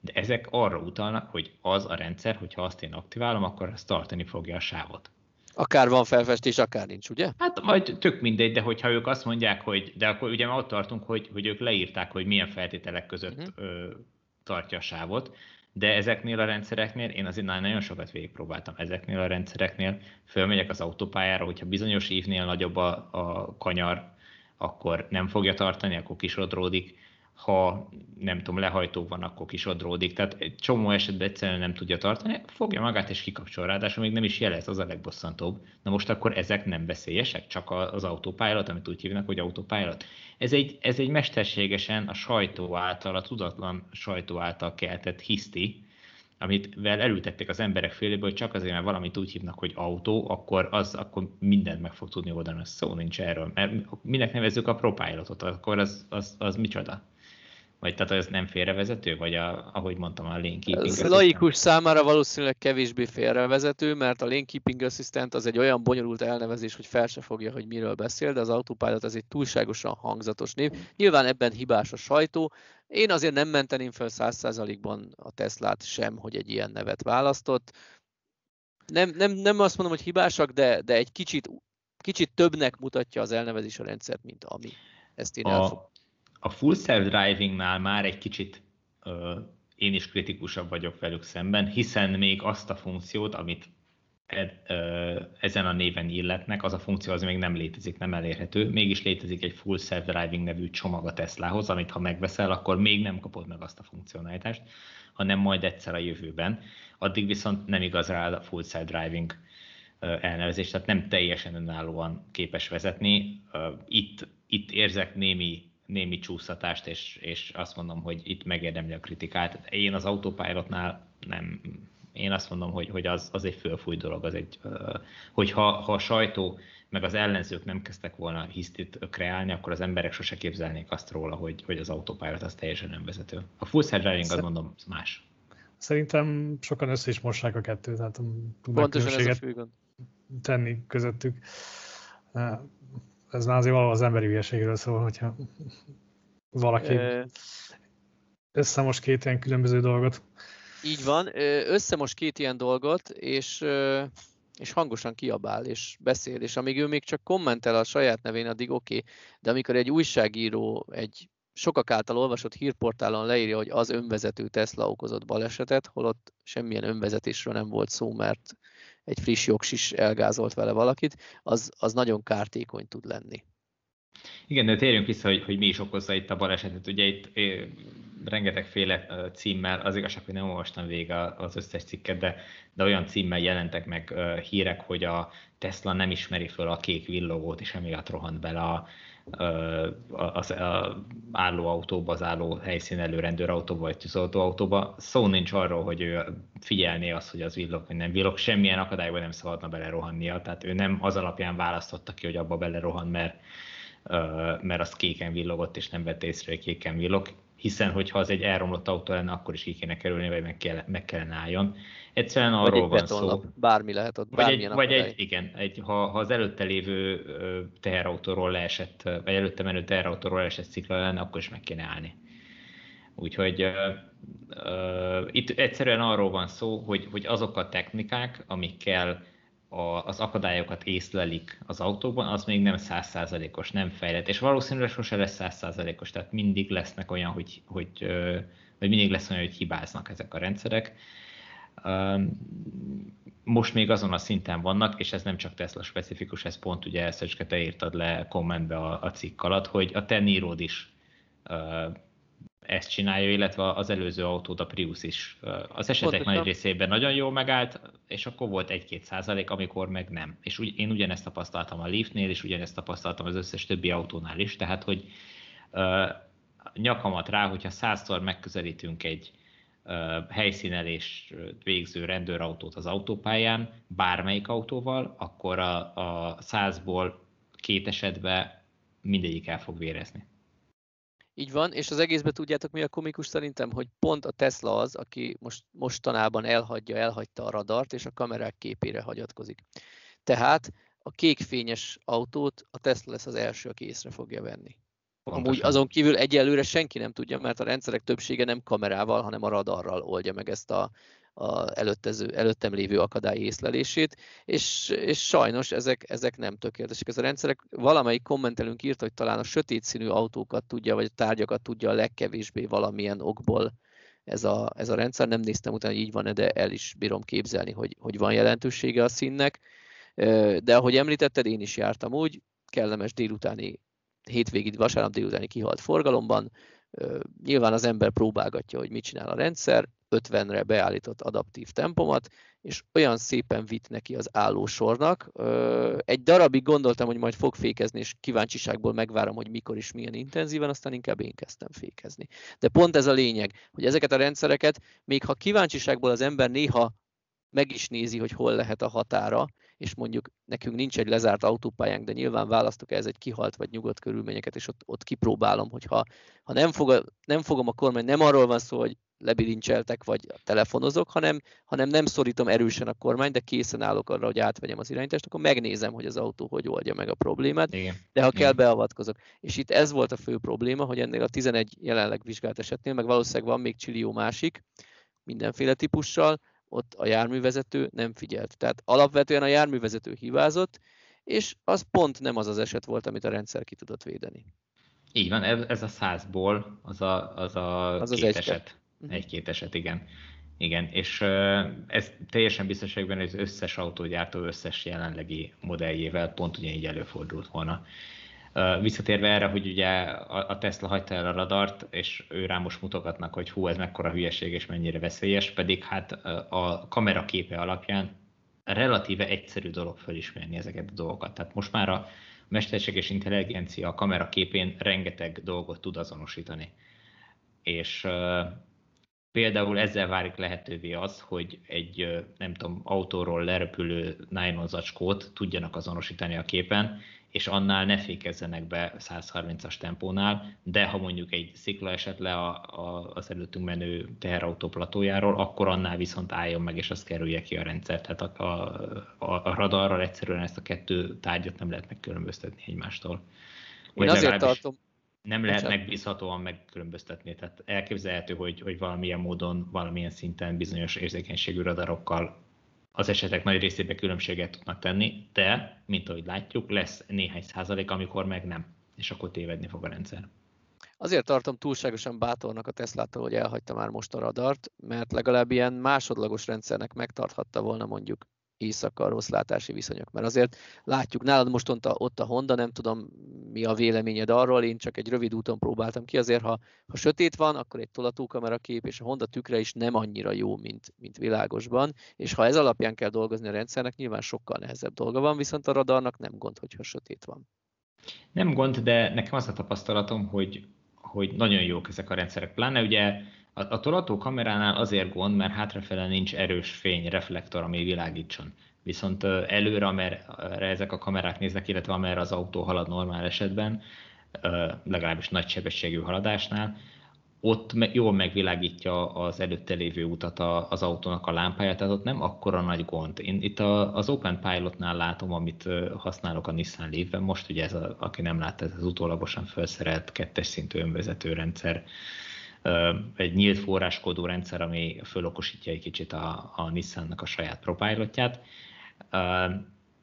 de ezek arra utalnak, hogy az a rendszer, hogyha azt én aktiválom, akkor azt tartani fogja a sávot. Akár van felfestés, akár nincs, ugye? Hát majd tök mindegy, de hogyha ők azt mondják, hogy, de akkor ugye már ott tartunk, hogy, hogy ők leírták, hogy milyen feltételek között uh-huh. ö, tartja a sávot, de ezeknél a rendszereknél, én azért nagyon sokat végigpróbáltam, ezeknél a rendszereknél fölmegyek az autópályára, hogyha bizonyos ívnél nagyobb a, a kanyar, akkor nem fogja tartani, akkor kisodródik, ha nem tudom, lehajtó van, akkor kisodródik, tehát egy csomó esetben egyszerűen nem tudja tartani, fogja magát és kikapcsol, ráadásul még nem is jelez, az a legbosszantóbb. Na most akkor ezek nem veszélyesek, csak az autopilot, amit úgy hívnak, hogy autopilot. Ez egy, ez egy mesterségesen a sajtó által, a tudatlan sajtó által keltett hiszti, amit vel elültették az emberek féléből, hogy csak azért, mert valamit úgy hívnak, hogy autó, akkor az akkor mindent meg fog tudni oldani, szó nincs erről. Mert minek nevezzük a propilotot, akkor az, az, az micsoda? Vagy tehát ez nem félrevezető, vagy a, ahogy mondtam, a lane keeping assistant? Laikus számára valószínűleg kevésbé félrevezető, mert a lane keeping assistant az egy olyan bonyolult elnevezés, hogy fel se fogja, hogy miről beszél, de az autopilot az egy túlságosan hangzatos név. Nyilván ebben hibás a sajtó. Én azért nem menteném fel száz százalékban a Teslát sem, hogy egy ilyen nevet választott. Nem, nem, nem azt mondom, hogy hibásak, de, de egy kicsit, kicsit többnek mutatja az elnevezés a rendszert, mint ami. Ezt én elfogom. A full self-drivingnál már egy kicsit ö, én is kritikusabb vagyok velük szemben, hiszen még azt a funkciót, amit ed, ö, ezen a néven illetnek, az a funkció az még nem létezik, nem elérhető. Mégis létezik egy full self-driving nevű csomag a Teslahoz, amit ha megveszel, akkor még nem kapod meg azt a funkcionalitást, hanem majd egyszer a jövőben. Addig viszont nem igaz rá a full self-driving elnevezés, tehát nem teljesen önállóan képes vezetni. Itt, itt érzek némi némi csúsztatást, és, és azt mondom, hogy itt megérdemli a kritikát. Én az autopilotnál nem, én azt mondom, hogy, hogy az, az egy fölfúj dolog, az egy, hogyha ha a sajtó meg az ellenzők nem kezdtek volna hisztit kreálni, akkor az emberek sose képzelnék azt róla, hogy, hogy az autopilot az teljesen önvezető. A full self-driving, azt mondom, más. Szerintem sokan össze is mossák a kettőt, tehát tudnak különbséget tenni közöttük. Ez már azért valahol az emberi hülyeségről szól, hogyha valaki összemos két ilyen különböző dolgot. Így van, összemos két ilyen dolgot, és, és hangosan kiabál, és beszél, és amíg ő még csak kommentel a saját nevén, addig oké, okay. De amikor egy újságíró egy sokak által olvasott hírportálon leírja, hogy az önvezető Tesla okozott balesetet, holott semmilyen önvezetésről nem volt szó, mert egy friss jogsis elgázolt vele valakit, az, az nagyon kártékony tud lenni. Igen, de térjünk vissza, hogy, hogy mi is okozza itt a balesetet. Ugye itt eh, rengetegféle eh, címmel, az igazság, hogy nem olvastam végig az összes cikket, de, de olyan címmel jelentek meg eh, hírek, hogy a Tesla nem ismeri föl a kék villogót, és emiatt rohant bele a az álló autóba, az álló helyszínelő rendőrautóba, vagy tűzoltóautóba. Szó nincs arról, hogy ő figyelné azt, hogy az villog, vagy nem villog, semmilyen akadályban nem szabadna belerohannia, tehát ő nem az alapján választotta ki, hogy abba belerohan, mert, mert az kéken villogott, és nem vett észre, hogy kéken villog, hiszen hogyha az egy elromlott autó lenne, akkor is ki kéne kerülni, vagy meg, kell, meg kellene álljon. Egyszerűen arról egy van betonlap, szó. Bármi lehet ott, vagy egy, vagy egy igen, egy, ha, ha az előtte lévő teherautóról leesett, vagy előtte menő teherautóról leesett szikla lenne, akkor is meg kéne állni. Úgyhogy uh, uh, itt egyszerűen arról van szó, hogy, hogy azok a technikák, amikkel a, az akadályokat észlelik az autóban, az még nem száz százalékos, nem fejlett, és valószínűleg sose lesz száz százalékos, tehát mindig lesznek olyan, hogy, hogy, vagy mindig lesz olyan, hogy hibáznak ezek a rendszerek. most még azon a szinten vannak, és ez nem csak Tesla specifikus, ez pont ugye, Szöcske, te írtad le kommentbe a, a cikk alatt, hogy a te Niro-d is uh, ezt csinálja, illetve az előző autód, a Prius is. Uh, az esetek Ott nagy nem. részében nagyon jól megállt, és akkor volt egy-két százalék, amikor meg nem. És úgy, én ugyanezt tapasztaltam a Leafnél, és ugyanezt tapasztaltam az összes többi autónál is, tehát, hogy uh, nyakamat rá, hogyha százszor megközelítünk egy helyszínelést végző rendőrautót az autópályán, bármelyik autóval, akkor a, a százból két esetben mindegyik el fog vérezni. Így van, és az egészben tudjátok mi a komikus szerintem, hogy pont a Tesla az, aki most, mostanában elhagyja, elhagyta a radart, és a kamerák képére hagyatkozik. Tehát a kékfényes autót a Tesla lesz az első, aki észre fogja venni. Amúgy azon kívül egyelőre senki nem tudja, mert a rendszerek többsége nem kamerával, hanem a radarral oldja meg ezt a, a előttező, előttem lévő akadály észlelését, és, és sajnos ezek, ezek nem tökéletesek. Ez a rendszerek, valamelyik kommentelünk írt, hogy talán a sötét színű autókat tudja, vagy a tárgyakat tudja a legkevésbé valamilyen okból ez a, ez a rendszer. Nem néztem utána, így van-e, de el is bírom képzelni, hogy, hogy van jelentősége a színnek. De ahogy említetted, én is jártam úgy, kellemes délutáni hétvégi, vasárnap délutáni kihalt forgalomban. Nyilván az ember próbálgatja, hogy mit csinál a rendszer, ötvenre beállított adaptív tempomat, és olyan szépen vitt neki az állósornak. Egy darabig gondoltam, hogy majd fog fékezni, és kíváncsiságból megvárom, hogy mikor is milyen intenzíven, aztán inkább én kezdtem fékezni. De pont ez a lényeg, hogy ezeket a rendszereket, még ha kíváncsiságból az ember néha meg is nézi, hogy hol lehet a határa, és mondjuk nekünk nincs egy lezárt autópályánk, de nyilván választok ez egy kihalt vagy nyugodt körülményeket, és ott, ott kipróbálom, hogy ha, ha nem, fog, nem fogom a kormány, nem arról van szó, hogy lebilincseltek vagy telefonozok, hanem, hanem nem szorítom erősen a kormány, de készen állok arra, hogy átvegyem az irányítást, akkor megnézem, hogy az autó hogy oldja meg a problémát, igen, de ha igen, kell, beavatkozok. És itt ez volt a fő probléma, hogy ennél a tizenegy jelenleg vizsgált esetnél, meg valószínűleg van még csillió másik, mindenféle típussal, ott a járművezető nem figyelt. Tehát alapvetően a járművezető hibázott, és az pont nem az az eset volt, amit a rendszer ki tudott védeni. Így van, ez a százból az a, az a az két az eset. Egy-két eset, igen. Igen, és ez teljesen biztonságban, hogy az összes autógyártó összes jelenlegi modelljével pont ugyanígy előfordult volna. Visszatérve erre, hogy ugye a Tesla hagyta el a radart, és ő rá most mutogatnak, hogy hú, ez mekkora hülyeség és mennyire veszélyes, pedig hát a kamera képe alapján relatíve egyszerű dolog felismerni ezeket a dolgokat. Tehát most már a mesterséges intelligencia a kamera képén rengeteg dolgot tud azonosítani. És például ezzel válik lehetővé az, hogy egy, nem tudom, autóról leröpülő nylon zacskót tudjanak azonosítani a képen, és annál ne fékezzenek be százharmincas tempónál, de ha mondjuk egy szikla esett le a, a, az előttünk menő teherautó platójáról, akkor annál viszont álljon meg, és azt kerülje ki a rendszer. Tehát a, a, a radarral egyszerűen ezt a kettő tárgyat nem lehet megkülönböztetni egymástól. Vagy én azért tartom... Nem lehet megbízhatóan megkülönböztetni, tehát elképzelhető, hogy, hogy valamilyen módon, valamilyen szinten bizonyos érzékenységű radarokkal az esetek nagy részében különbséget tudnak tenni, de, mint ahogy látjuk, lesz néhány százalék, amikor meg nem, és akkor tévedni fog a rendszer. Azért tartom túlságosan bátornak a Teslától, hogy elhagyta már most a radart, mert legalább ilyen másodlagos rendszernek megtarthatta volna mondjuk éjszaka, rossz látási viszonyok, mert azért látjuk nálad mostonta ott a Honda, nem tudom mi a véleményed arról, én csak egy rövid úton próbáltam ki, azért ha, ha sötét van, akkor egy tolatókamera kép, és a Honda tükre is nem annyira jó, mint, mint világosban, és ha ez alapján kell dolgozni a rendszernek, nyilván sokkal nehezebb dolga van, viszont a radarnak nem gond, hogyha sötét van. Nem gond, de nekem az a tapasztalatom, hogy, hogy nagyon jók ezek a rendszerek, pláne ugye a tolató kameránál azért gond, mert hátrafele nincs erős fény, reflektor, ami világítson. Viszont előre, amerre ezek a kamerák néznek, illetve amerre az autó halad normál esetben, legalábbis nagy sebességű haladásnál, ott jól megvilágítja az előtte lévő utat az autónak a lámpáját, tehát ott nem akkora nagy gond. Én itt az Open Pilotnál látom, amit használok a Nissan Leaf-ben, most ugye ez a, aki nem látta, ez az utólagosan felszerelt kettes szintű önvezető rendszer, egy nyílt forráskódú rendszer, ami fölokosítja egy kicsit a, a Nissannak a saját ProPilotját.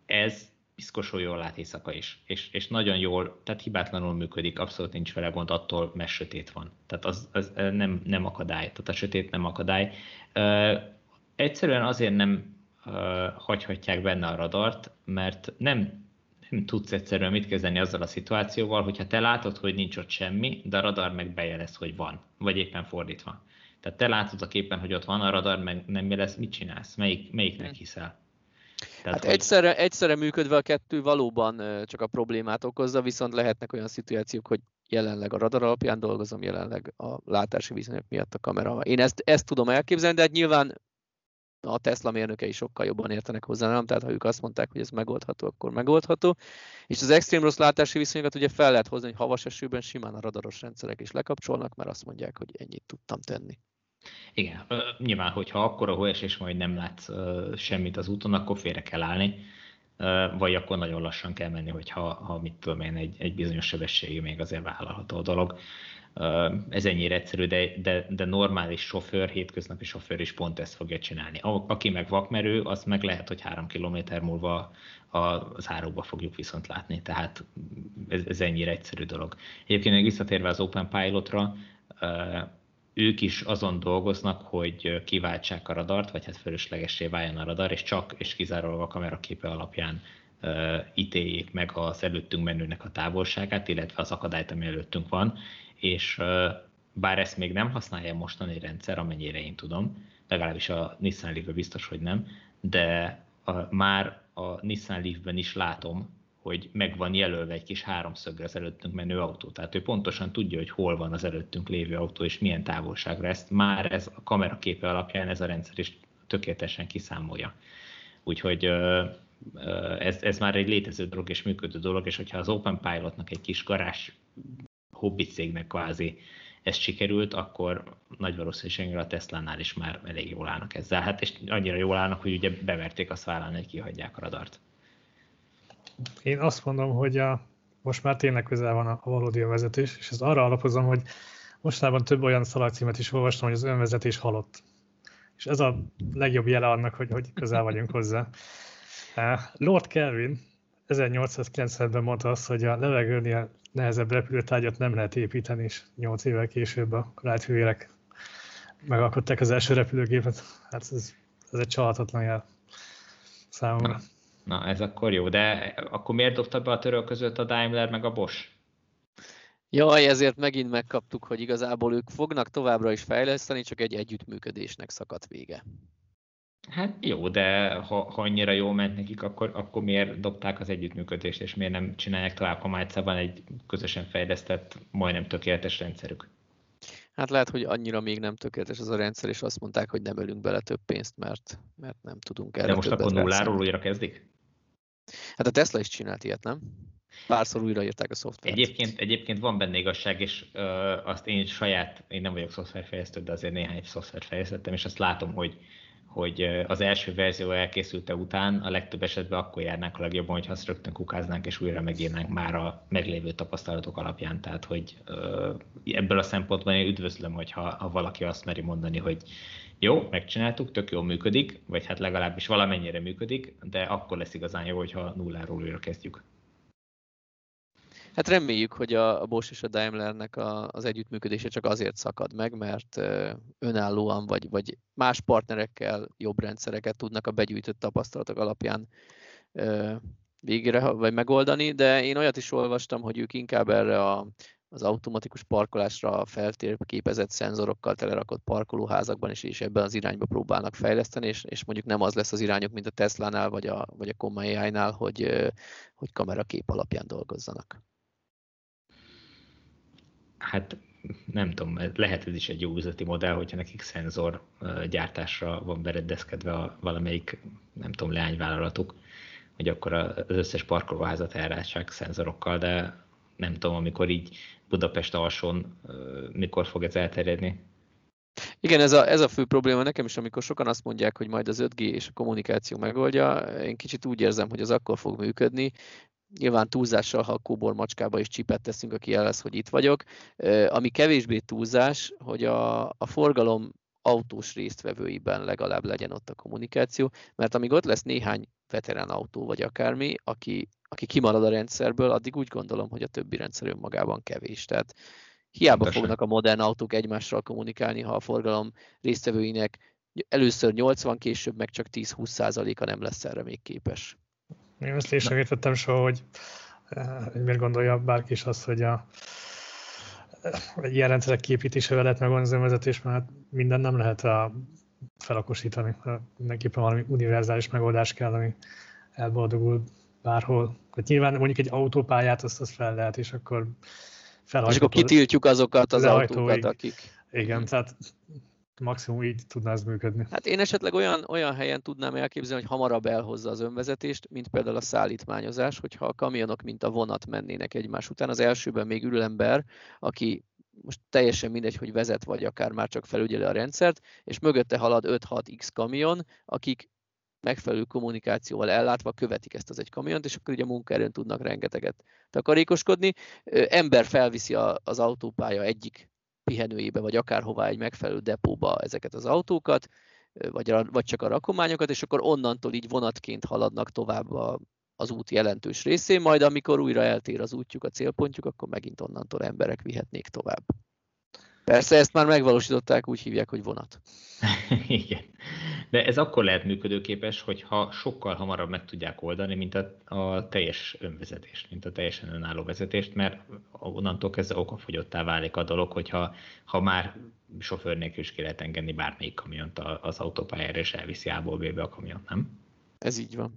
Ez piszkosul jól lát éjszaka is, és, és nagyon jól, tehát hibátlanul működik, abszolút nincs vele gond attól, mert sötét van. Tehát az, az nem, nem akadály, tehát a sötét nem akadály. Egyszerűen azért nem hagyhatják benne a radart, mert nem, nem tudsz egyszerűen mit kezdeni azzal a szituációval, hogyha te látod, hogy nincs ott semmi, de a radar meg bejelez, hogy van, vagy éppen fordítva. Tehát te látod a képen, hogy ott van a radar, meg nem jelez, mit csinálsz, melyik, melyiknek hiszel? Tehát, hát hogy... egyszerre, egyszerre működve a kettő valóban csak a problémát okozza, viszont lehetnek olyan szituációk, hogy jelenleg a radar alapján dolgozom, jelenleg a látási viszonyok miatt a kamera. Én ezt, ezt tudom elképzelni, de hát nyilván a Tesla mérnökei sokkal jobban értenek hozzá, nem? Tehát ha ők azt mondták, hogy ez megoldható, akkor megoldható. És az extrém rossz látási viszonyokat ugye fel lehet hozni, hogy havas esőben simán a radaros rendszerek is lekapcsolnak, mert azt mondják, hogy ennyit tudtam tenni. Igen, nyilván, hogyha akkora hóesés van, hogy nem látsz uh, semmit az úton, akkor félre kell állni, uh, vagy akkor nagyon lassan kell menni, hogyha ha, mit tudom én, egy, egy bizonyos sebességű még azért vállalható a dolog. Uh, ez ennyire egyszerű, de, de, de normális sofőr, hétköznapi sofőr is pont ezt fogja csinálni. A, aki meg vakmerő, az meg lehet, hogy három kilométer múlva a, az áróba fogjuk viszont látni, tehát ez, ez ennyire egyszerű dolog. Egyébként még visszatérve az Open Pilotra, uh, ők is azon dolgoznak, hogy kiváltsák a radart, vagy hát fölöslegessé váljon a radar, és csak és kizárólag a kameraképe alapján ö, ítéljék meg az előttünk menőnek a távolságát, illetve az akadályt, ami előttünk van, és ö, bár ezt még nem használja mostani rendszer, amennyire én tudom, legalábbis a Nissan Leaf-ben biztos, hogy nem, de a, már a Nissan Leaf-ben is látom, hogy meg van jelölve egy kis háromszögre az előttünk menő autó. Tehát ő pontosan tudja, hogy hol van az előttünk lévő autó, és milyen távolságra. Ezt már ez a kameraképe alapján ez a rendszer is tökéletesen kiszámolja. Úgyhogy ez, ez már egy létező dolog és működő dolog, és hogyha az Open Pilotnak egy kis garázs hobbicégnek kvázi ez sikerült, akkor nagy valószínűséggel a Tesla-nál is már elég jól állnak ezzel. Hát és annyira jól állnak, hogy ugye beverték azt vállalni, hogy kihagyják a radart. Én azt mondom, hogy a, most már tényleg közel van a valódi önvezetés, és ezt arra alapozom, hogy mostanában több olyan szalagcímet is olvastam, hogy az önvezetés halott. És ez a legjobb jele annak, hogy, hogy közel vagyunk hozzá. Lord Kelvin ezernyolcszázkilencvenben mondta azt, hogy a levegőnél nehezebb repülőtárgyat nem lehet építeni, és nyolc évvel később a Wright fivérek megalkották az első repülőgépet. Hát ez, ez egy csalhatatlan jel számomra. Na, ez akkor jó, de akkor miért dobta be a török között a Daimler meg a Bosch? Jaj, ezért megint megkaptuk, hogy igazából ők fognak továbbra is fejleszteni, csak egy együttműködésnek szakadt vége. Hát jó, de ha, ha annyira jól ment nekik, akkor, akkor miért dobták az együttműködést, és miért nem csinálják tovább, ha már egyszerűen egy közösen fejlesztett, majdnem tökéletes rendszerük? Hát lehet, hogy annyira még nem tökéletes az a rendszer, és azt mondták, hogy nem ölünk bele több pénzt, mert, mert nem tudunk erre. De most akkor nulláról újra kezdik? Hát a Tesla is csinált ilyet, nem? Párszor újraírták a szoftvert. Egyébként, egyébként van benne igazság, és ö, azt én saját, én nem vagyok szoftverfejlesztő, de azért néhány szoftvert fejlesztettem, és azt látom, hogy, hogy az első verzió elkészülte után a legtöbb esetben akkor járnánk a legjobban, hogyha azt rögtön kukáznánk, és újra megírnánk már a meglévő tapasztalatok alapján. Tehát, hogy ö, ebből a szempontból én üdvözlöm, hogyha ha valaki azt meri mondani, hogy jó, megcsináltuk, tök jól működik, vagy hát legalábbis valamennyire működik, de akkor lesz igazán jó, hogyha nulláról újra kezdjük. Hát reméljük, hogy a Bosch és a Daimlernek az együttműködése csak azért szakad meg, mert önállóan vagy, vagy más partnerekkel jobb rendszereket tudnak a begyűjtött tapasztalatok alapján végre vagy megoldani, de én olyat is olvastam, hogy ők inkább erre a az automatikus parkolásra feltérképezett szenzorokkal telerakott parkolóházakban is, és ebben az irányba próbálnak fejleszteni, és, és mondjuk nem az lesz az irányuk, mint a Tesla-nál, vagy a, vagy a Comma á i-nál, hogy, hogy kamerakép alapján dolgozzanak. Hát nem tudom, lehet ez is egy jó üzleti modell, hogyha nekik szenzor gyártásra van beredeszkedve a valamelyik, nem tudom, leányvállalatuk, hogy akkor az összes parkolóházat elrátsák szenzorokkal, de nem tudom, amikor így Budapest alsón, mikor fog ez elterjedni. Igen, ez a, ez a fő probléma nekem is, amikor sokan azt mondják, hogy majd az öt G és a kommunikáció megoldja, én kicsit úgy érzem, hogy az akkor fog működni. Nyilván túlzással, ha a kóbormacskába is csipet teszünk, aki jelez, hogy itt vagyok. Ami kevésbé túlzás, hogy a, a forgalom autós résztvevőiben legalább legyen ott a kommunikáció, mert amíg ott lesz néhány veterán autó vagy akármi, aki aki kimarad a rendszerből, addig úgy gondolom, hogy a többi rendszer önmagában kevés. Tehát hiába Pontosan. Fognak a modern autók egymással kommunikálni, ha a forgalom résztvevőinek először nyolcvan, később meg csak tíz-húsz százaléka nem lesz erre még képes. Én ezt is sem értettem soha, hogy, hogy miért gondolja bárki is azt, hogy a egy ilyen rendszerek kiépítésével lehet meg önvezetés, mert minden nem lehet felakosítani. Mindenképpen valami univerzális megoldás kell, ami elboldogul bárhol. Hát nyilván mondjuk egy autópályát azt, azt fel lehet, és akkor felhajtható. És akkor kitiltjuk azokat az autókat, akik... Igen, tehát maximum így tudná ez működni. Hát én esetleg olyan, olyan helyen tudnám elképzelni, hogy hamarabb elhozza az önvezetést, mint például a szállítmányozás, hogyha a kamionok, mint a vonat mennének egymás után. Az elsőben még ül ember, aki most teljesen mindegy, hogy vezet vagy akár már csak felügyeli a rendszert, és mögötte halad öt-hat X kamion, akik megfelelő kommunikációval ellátva követik ezt az egy kamiont, és akkor ugye a munkaerőn tudnak rengeteget takarékoskodni. Ember felviszi az autópálya egyik pihenőjébe, vagy akárhová egy megfelelő depóba ezeket az autókat, vagy, vagy csak a rakományokat, és akkor onnantól így vonatként haladnak tovább a, az út jelentős részén, majd amikor újra eltér az útjuk, a célpontjuk, akkor megint onnantól emberek vihetnék tovább. Persze ezt már megvalósították, úgy hívják, hogy vonat. Igen. De ez akkor lehet működőképes, hogyha sokkal hamarabb meg tudják oldani, mint a, a teljes önvezetést, mint a teljesen önálló vezetést, mert onnantól kezdve okafogyottá válik a dolog, hogyha ha már sofőr nélkül is ki lehet engedni bármelyik kamiont az autópályára, és elviszi A-ból B-be a kamiont, nem? Ez így van.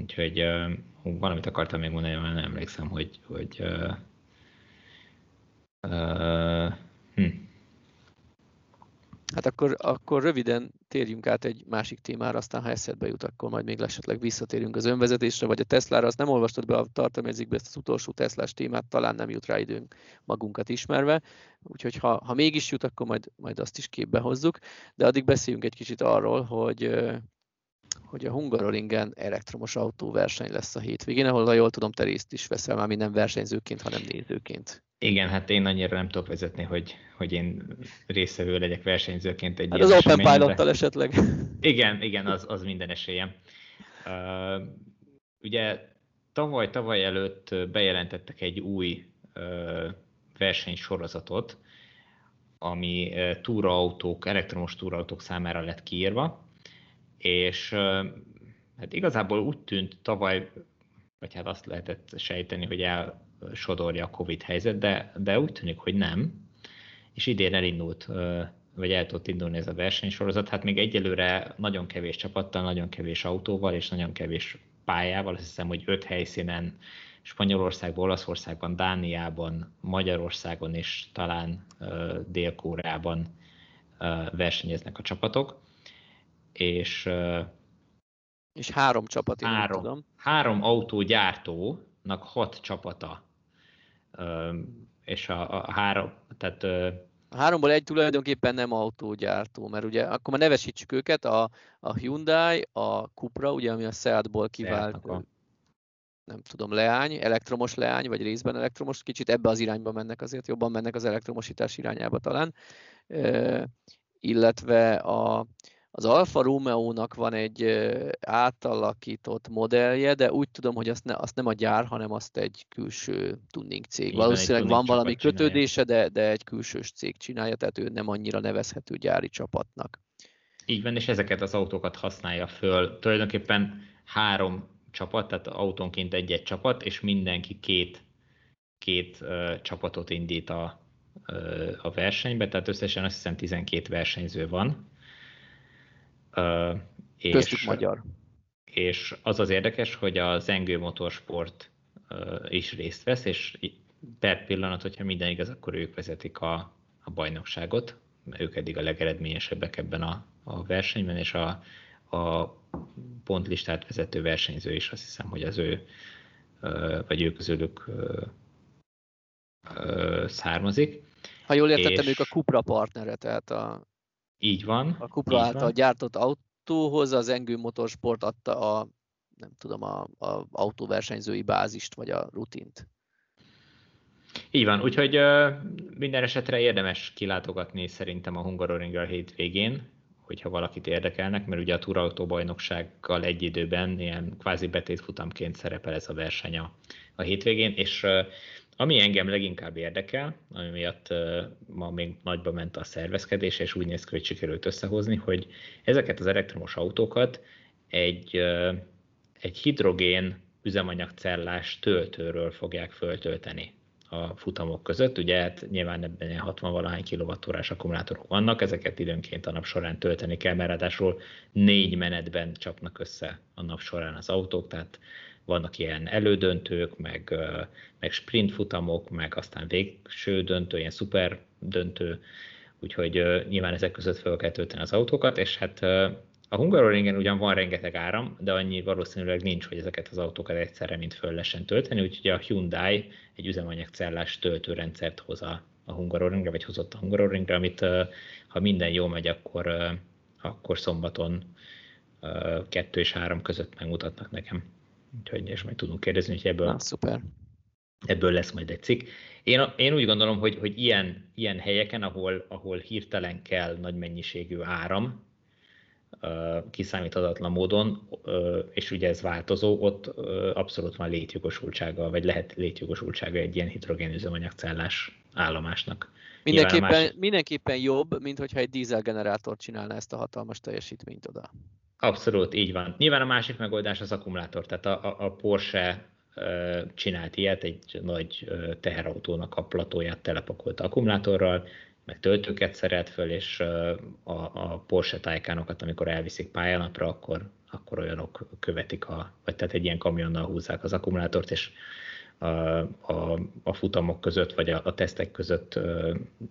Úgyhogy uh, valamit akartam még mondani, mert nem emlékszem, hogy... hogy uh, Uh, hm. Hát akkor, akkor röviden térjünk át egy másik témára, aztán ha eszedbe jut, akkor majd még esetleg visszatérünk az önvezetésre, vagy a Teslára. Azt nem olvastad be a tartalmjegyzékbe ezt az utolsó Teslás témát, talán nem jut rá időnk magunkat ismerve, úgyhogy ha, ha mégis jut, akkor majd, majd azt is képbe hozzuk, de addig beszéljünk egy kicsit arról, hogy, hogy a Hungaroringen elektromos autóverseny lesz a hétvégén, ahol ha jól tudom, te részt is veszel már, minden versenyzőként, hanem nézőként. Igen, hát én annyira nem tudok vezetni, hogy, hogy én részevő legyek versenyzőként egy hát ilyen az Open Pilottal esetleg. Igen, igen, az, az minden esélyem. Uh, ugye tavaly-tavaly előtt bejelentettek egy új uh, versenysorozatot, ami uh, túraautók, elektromos túraautók számára lett kiírva, és uh, hát igazából úgy tűnt tavaly, vagy hát azt lehetett sejteni, hogy el sodorja a Covid helyzet, de, de úgy tűnik, hogy nem. És idén elindult, vagy el tudott indulni ez a versenysorozat. Hát még egyelőre nagyon kevés csapattal, nagyon kevés autóval és nagyon kevés pályával. Azt hiszem, hogy öt helyszínen, Spanyolországban, Olaszországban, Dániában, Magyarországon és talán Dél-Koreában versenyeznek a csapatok. És, és három csapat, én három, tudom. Három autógyártónak hat csapata. És a, a három, tehát... A háromból egy tulajdonképpen nem autógyártó, mert ugye, akkor már nevesítsük őket, a, a Hyundai, a Cupra, ugye, ami a Seatból kivált, Seatnak. Nem tudom, leány, elektromos leány, vagy részben elektromos, kicsit ebbe az irányba mennek azért, jobban mennek az elektromosítás irányába talán, e, illetve a... Az Alfa Romeo-nak van egy átalakított modellje, de úgy tudom, hogy azt, ne, azt nem a gyár, hanem azt egy külső tuning cég. Igen, valószínűleg tuning van valami kötődése, de, de egy külsős cég csinálja, tehát ő nem annyira nevezhető gyári csapatnak. Így van, és ezeket az autókat használja föl. Tulajdonképpen három csapat, tehát autónként egy-egy csapat, és mindenki két, két uh, csapatot indít a, uh, a versenybe, tehát összesen azt hiszem tizenkét versenyző van. Uh, és, magyar. És az az érdekes, hogy a Zengő Motorsport uh, is részt vesz, és per pillanat, hogyha minden igaz, akkor ők vezetik a, a bajnokságot, mert ők eddig a legeredményesebbek ebben a, a versenyben, és a, a pontlistát vezető versenyző is, azt hiszem, hogy az ő, uh, vagy ők közülük uh, uh, származik. Ha jól értettem, és... ők a Cupra partnere, tehát a... Így van. A Cupra által gyártott autóhoz az Zengő Motorsport adta a, nem tudom, a, a autóversenyzői bázist, vagy a rutint. Így van, úgyhogy ö, minden esetre érdemes kilátogatni szerintem a Hungaroring-a hétvégén, hogyha valakit érdekelnek, mert ugye a túrautóbajnoksággal egy időben ilyen kvázi betétfutamként szerepel ez a verseny a, a hétvégén, és ö, Ami engem leginkább érdekel, ami miatt ma még nagyba ment a szervezkedés, és úgy néz ki, hogy sikerült összehozni, hogy ezeket az elektromos autókat egy, egy hidrogén üzemanyagcellás töltőről fogják föltölteni a futamok között. Ugye hát nyilván ebben hatvan-valahány kilowattórás akkumulátorok vannak, ezeket időnként a nap során tölteni kell, mert ráadásul négy menetben csapnak össze a nap során az autók, tehát vannak ilyen elődöntők, meg, meg sprint futamok, meg aztán végső döntő, ilyen szuper döntő, úgyhogy nyilván ezek között fel kell tölteni az autókat, és hát a Hungaroringen ugyan van rengeteg áram, de annyi valószínűleg nincs, hogy ezeket az autókat egyszerre mind föl lehessen tölteni, úgyhogy a Hyundai egy üzemanyagcellás töltőrendszert hoz a, a Hungaroringre, vagy hozott a Hungaroringre, amit ha minden jól megy, akkor, akkor szombaton kettő és három között megmutatnak nekem. Úgyhogy, és majd tudunk kérdezni, hogy ebből, Na, ebből lesz majd egy cikk. Én, én úgy gondolom, hogy, hogy ilyen, ilyen helyeken, ahol, ahol hirtelen kell nagy mennyiségű áram, kiszámíthatatlan módon, és ugye ez változó, ott abszolút van létjogosultsága, vagy lehet létjogosultsága egy ilyen hidrogén üzemanyagcellás állomásnak. Mindenképpen, más... mindenképpen jobb, mint hogyha egy dízelgenerátor csinálna ezt a hatalmas teljesítményt oda. Abszolút, így van. Nyilván a másik megoldás az akkumulátor, tehát a, a Porsche csinált ilyet, egy nagy teherautónak a platóját telepakolta akkumulátorral, meg töltőket szerelt föl, és a, a Porsche Taycanokat, amikor elviszik pályánapra, akkor, akkor olyanok követik, a, vagy tehát egy ilyen kamionnal húzzák az akkumulátort, és a, a, a futamok között, vagy a, a tesztek között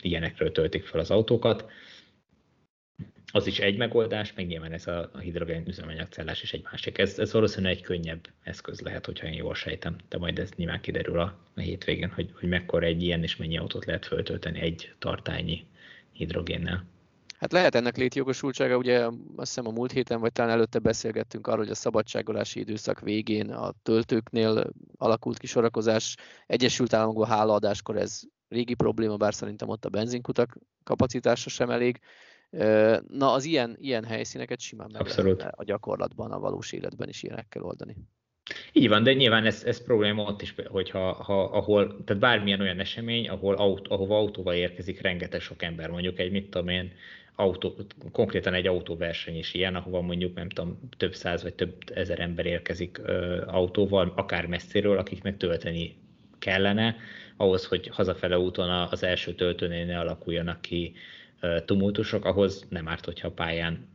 ilyenekről töltik fel az autókat. Az is egy megoldás, meg nyilván ez a, a hidrogén üzemanyagcellás is egy másik. Ez, ez valószínűleg egy könnyebb eszköz lehet, hogyha én jól sejtem, de majd ez nyilván kiderül a, a hétvégén, hogy, hogy mekkora egy ilyen és mennyi autót lehet föltölteni egy tartányi hidrogénnel. Hát lehet ennek létjogosultsága, ugye azt hiszem a múlt héten, vagy talán előtte beszélgettünk arról, hogy a szabadságolási időszak végén a töltőknél alakult ki sorakozás. Egyesült Államokban hálaadáskor ez régi probléma, bár szerintem ott a benzinkutak kapacitása sem elég. Na, az ilyen, ilyen helyszíneket simán meg lehet a gyakorlatban, a valós életben is ilyenekkel oldani. Így van, de nyilván ez, ez probléma ott is, hogyha ha, ahol, tehát bármilyen olyan esemény, ahol autó, ahova autóval érkezik rengeteg sok ember, mondjuk egy, mit tudom én, autó, konkrétan egy autóverseny is ilyen, ahova mondjuk nem tudom, több száz vagy több ezer ember érkezik ö, autóval, akár messziről, akiknek tölteni kellene, ahhoz, hogy hazafele úton az első töltőnél ne alakuljanak ki tumultusok, ahhoz nem árt, hogyha a pályán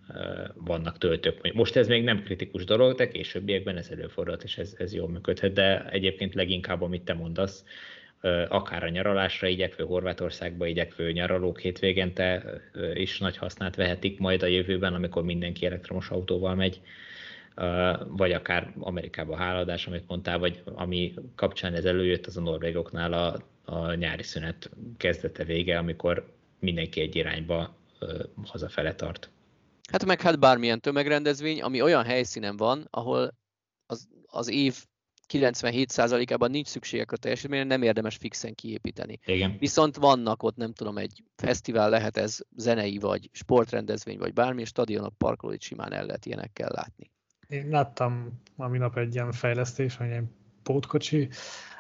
vannak töltők. Most ez még nem kritikus dolog, de későbbiekben ez előfordulhat, és ez, ez jól működhet, de egyébként leginkább, amit te mondasz, akár a nyaralásra igyekvő, Horvátországba igyekvő nyaralók hétvégente is nagy hasznát vehetik majd a jövőben, amikor mindenki elektromos autóval megy, vagy akár Amerikában háladás, amit mondtál, vagy ami kapcsán ez előjött, az a norvégoknál a, a nyári szünet kezdete vége, amikor mindenki egy irányba ö, hazafele tart. Hát meg hát bármilyen tömegrendezvény, ami olyan helyszínen van, ahol az, az év kilencvenhét százalékában nincs szükségek a teljesítményre, nem érdemes fixen kiépíteni. Igen. Viszont vannak ott, nem tudom, egy fesztivál lehet ez, zenei vagy sportrendezvény, vagy bármi, stadionok, parkolóit simán el lehet ilyenekkel látni. Én láttam a minap egy ilyen fejlesztés, vagy egy pótkocsi,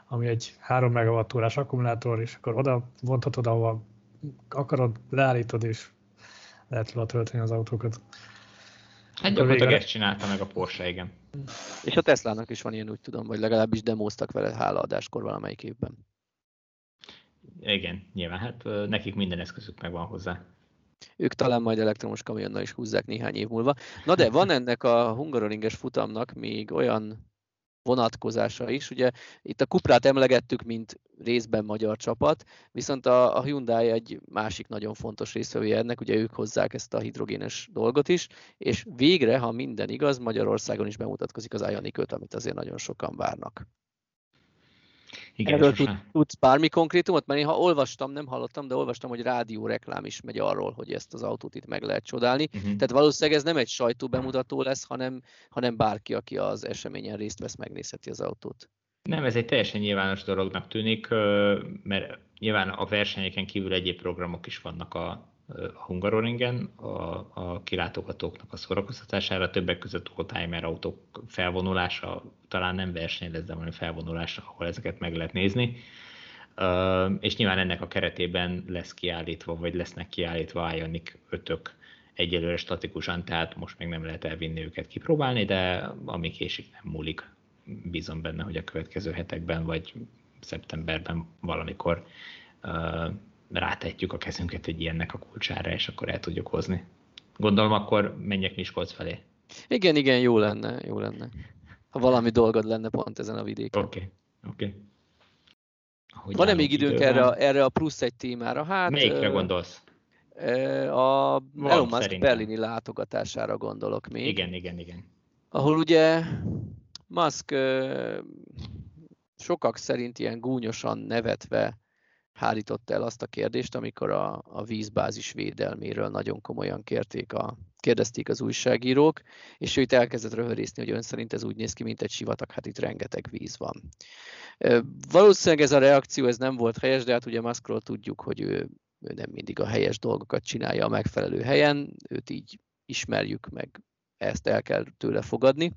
ami egy három megawattórás akkumulátor, és akkor oda vontatod, ahova akarod, leállítod, és lehet róla tölteni az autókat. Hát gyakorlatilag ezt csinálta meg a Porsche, igen. És a Teslának is van ilyen, úgy tudom, vagy legalábbis demoztak vele hálaadáskor valamelyik évben. Igen, nyilván, hát nekik minden eszközük megvan hozzá. Ők talán majd elektromos kamionnal is húzzák néhány év múlva. Na de van ennek a hungaroringes futamnak még olyan vonatkozása is. Ugye itt a Cuprát emlegettük, mint részben magyar csapat, viszont a, a Hyundai egy másik nagyon fontos részvevője ennek, ugye ők hozzák ezt a hidrogénes dolgot is, és végre, ha minden igaz, Magyarországon is bemutatkozik az Ioniq öt, amit azért nagyon sokan várnak. Igen, erről tud, tudsz bármi konkrétumot? Mert én ha olvastam, nem hallottam, de olvastam, hogy rádióreklám is megy arról, hogy ezt az autót itt meg lehet csodálni. Uh-huh. Tehát valószínűleg ez nem egy sajtóbemutató lesz, hanem, hanem bárki, aki az eseményen részt vesz, megnézheti az autót. Nem, ez egy teljesen nyilvános dolognak tűnik, mert nyilván a versenyeken kívül egyéb programok is vannak a, a Hungaroringen, a, a kilátogatóknak a szórakoztatására, többek között oldtimer autók felvonulása, talán nem verseny lesz, de valami felvonulása, ahol ezeket meg lehet nézni. és nyilván ennek a keretében lesz kiállítva, vagy lesznek kiállítva Ioniq ötök egyelőre statikusan, tehát most még nem lehet elvinni őket kipróbálni, de ami késik nem múlik. Bízom benne, hogy a következő hetekben, vagy szeptemberben valamikor rátehetjük a kezünket egy ilyennek a kulcsára, és akkor el tudjuk hozni. Gondolom, akkor menjek Miskolc felé. Igen, igen, jó lenne, jó lenne. Ha valami dolgod lenne pont ezen a vidéken. Oké, okay, oké. Okay. Van-e még időnk erre, erre a plusz egy témára? Hát, melyikre gondolsz? A Elon Musk berlini látogatására gondolok még. Igen, igen, igen. Ahol ugye Musk sokak szerint ilyen gúnyosan nevetve hárított el azt a kérdést, amikor a, a vízbázis védelméről nagyon komolyan kérték a, kérdezték az újságírók, és ő itt elkezdett röhörészni, hogy ön szerint ez úgy néz ki, mint egy sivatag, hát itt rengeteg víz van. Valószínűleg ez a reakció ez nem volt helyes, de hát ugye Muskról tudjuk, hogy ő, ő nem mindig a helyes dolgokat csinálja a megfelelő helyen, őt így ismerjük meg, ezt el kell tőle fogadni.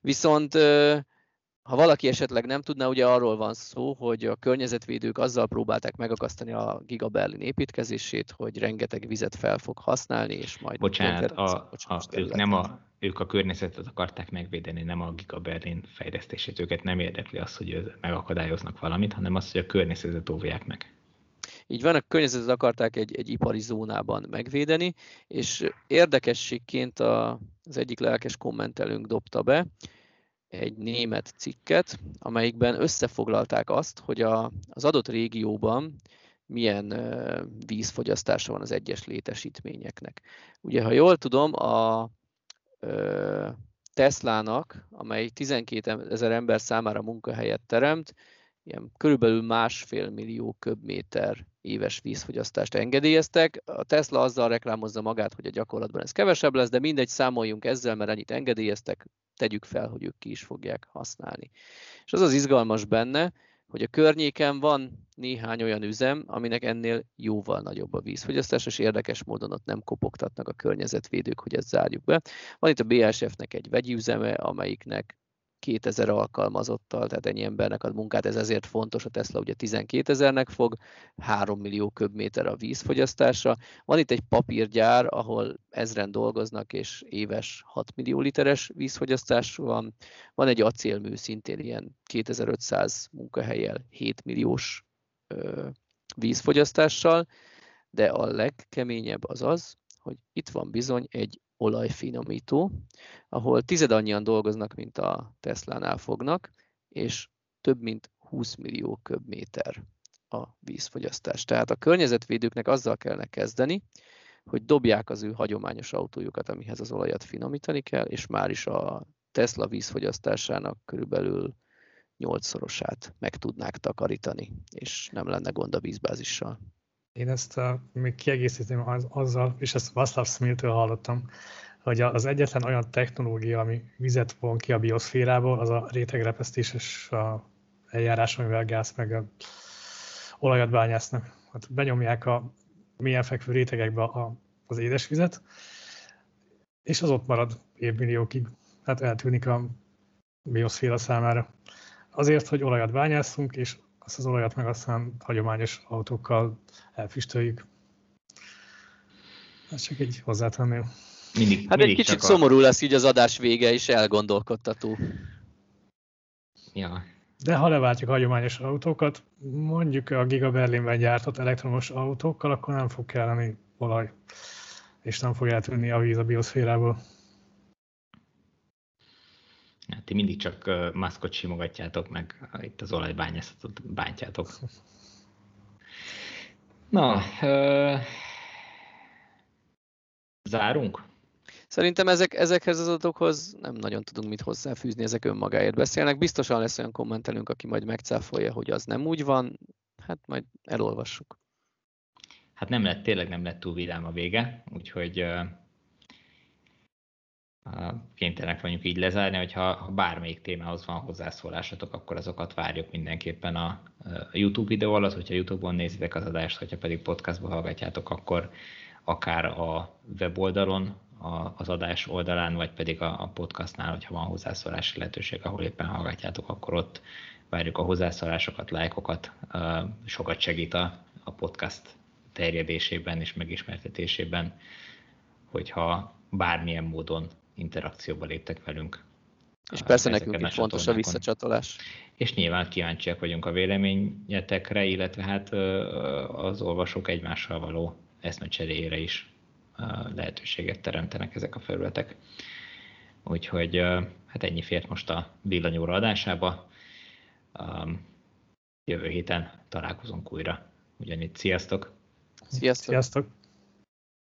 Viszont ha valaki esetleg nem tudná, ugye arról van szó, hogy a környezetvédők azzal próbálták megakasztani a Giga Berlin építkezését, hogy rengeteg vizet fel fog használni, és majd... Bocsánat, a, a, ők, nem a, ők a környezetet akarták megvédeni, nem a Giga Berlin fejlesztését. Őket nem érdekli az, hogy megakadályoznak valamit, hanem az, hogy a környezetet óvják meg. Így van, a környezetet akarták egy, egy ipari zónában megvédeni, és érdekességként a, az egyik lelkes kommentelőnk dobta be egy német cikket, amelyikben összefoglalták azt, hogy a, az adott régióban milyen vízfogyasztása van az egyes létesítményeknek. Ugye, ha jól tudom, a ö, Teslának, amely tizenkét ezer ember számára munkahelyet teremt, ilyen körülbelül másfél millió köbméter éves vízfogyasztást engedélyeztek. A Tesla azzal reklámozza magát, hogy a gyakorlatban ez kevesebb lesz, de mindegy, számoljunk ezzel, mert ennyit engedélyeztek, tegyük fel, hogy ők ki is fogják használni. És az az izgalmas benne, hogy a környéken van néhány olyan üzem, aminek ennél jóval nagyobb a vízfogyasztás, és érdekes módon ott nem kopogtatnak a környezetvédők, hogy ezt zárjuk be. Van itt a bé á es ef-nek egy vegyi üzeme, amelyiknek kétezer alkalmazottal, tehát ennyi embernek ad munkát, ez ezért fontos, a Tesla ugye tizenkétezernek fog, három millió köbméter a vízfogyasztása. Van itt egy papírgyár, ahol ezren dolgoznak, és éves hat millió literes vízfogyasztás van. Van egy acélmű, szintén ilyen kétezer-ötszáz munkahelyel, hét milliós ö, vízfogyasztással, de a legkeményebb az az, hogy itt van bizony egy olajfinomító, ahol tized annyian dolgoznak, mint a Teslánál fognak, és több mint húsz millió köbméter a vízfogyasztás. Tehát a környezetvédőknek azzal kellene kezdeni, hogy dobják az ő hagyományos autójukat, amihez az olajat finomítani kell, és már is a Tesla vízfogyasztásának körülbelül nyolcszorosát meg tudnák takarítani, és nem lenne gond a vízbázissal. Én ezt uh, még kiegészítem az, azzal, és ezt Vasslav Szmiltől hallottam, hogy az egyetlen olyan technológia, ami vizet von ki a bioszférából, az a rétegrepesztéses uh, eljárás, amivel gáz meg a olajat bányásznak. Hát benyomják a mélyen fekvő rétegekbe a, az édesvizet, és az ott marad évmilliókig, hát eltűnik a bioszféra számára. Azért, hogy olajat bányászunk, és azt az olajat meg aztán hagyományos autókkal elfüstöljük. Ez csak így hozzátenném. Mindig, hát mindig egy kicsit szomorú lesz így az adás vége is, elgondolkodtató. Ja. De ha leváltjuk a hagyományos autókat, mondjuk a Giga Berlinben gyártott elektromos autókkal, akkor nem fog kelleni olaj, és nem fog eltűnni a víz a bioszférából. Hát ti mindig csak Muskot simogatjátok, meg itt az olajbányászatot bántjátok. Na, ö... zárunk? Szerintem ezek, ezekhez az adatokhoz nem nagyon tudunk mit hozzáfűzni, ezek önmagáért beszélnek. Biztosan lesz olyan kommentelünk, aki majd megcáfolja, hogy az nem úgy van. Hát majd elolvassuk. Hát nem lett, tényleg nem lett túl vidám a vége, úgyhogy... kénytelenek vagyunk így lezárni, hogyha ha bármelyik témához van hozzászólásatok, akkor azokat várjuk mindenképpen a YouTube videó alatt, hogyha YouTube-on nézitek az adást, hogyha pedig podcastban hallgatjátok, akkor akár a weboldalon, az adás oldalán, vagy pedig a podcastnál, hogyha van hozzászólási lehetőség, ahol éppen hallgatjátok, akkor ott várjuk a hozzászólásokat, lájkokat, sokat segít a, a podcast terjedésében és megismertetésében, hogyha bármilyen módon interakcióba léptek velünk. És persze nekünk is fontos a visszacsatolás. És nyilván kíváncsiak vagyunk a véleményetekre, illetve hát az olvasók egymással való eszmecseréjére is lehetőséget teremtenek ezek a felületek. Úgyhogy hát ennyi fért most a Villanyóra adásába. Jövő héten találkozunk újra. Ugyanígy sziasztok! Sziasztok! Sziasztok.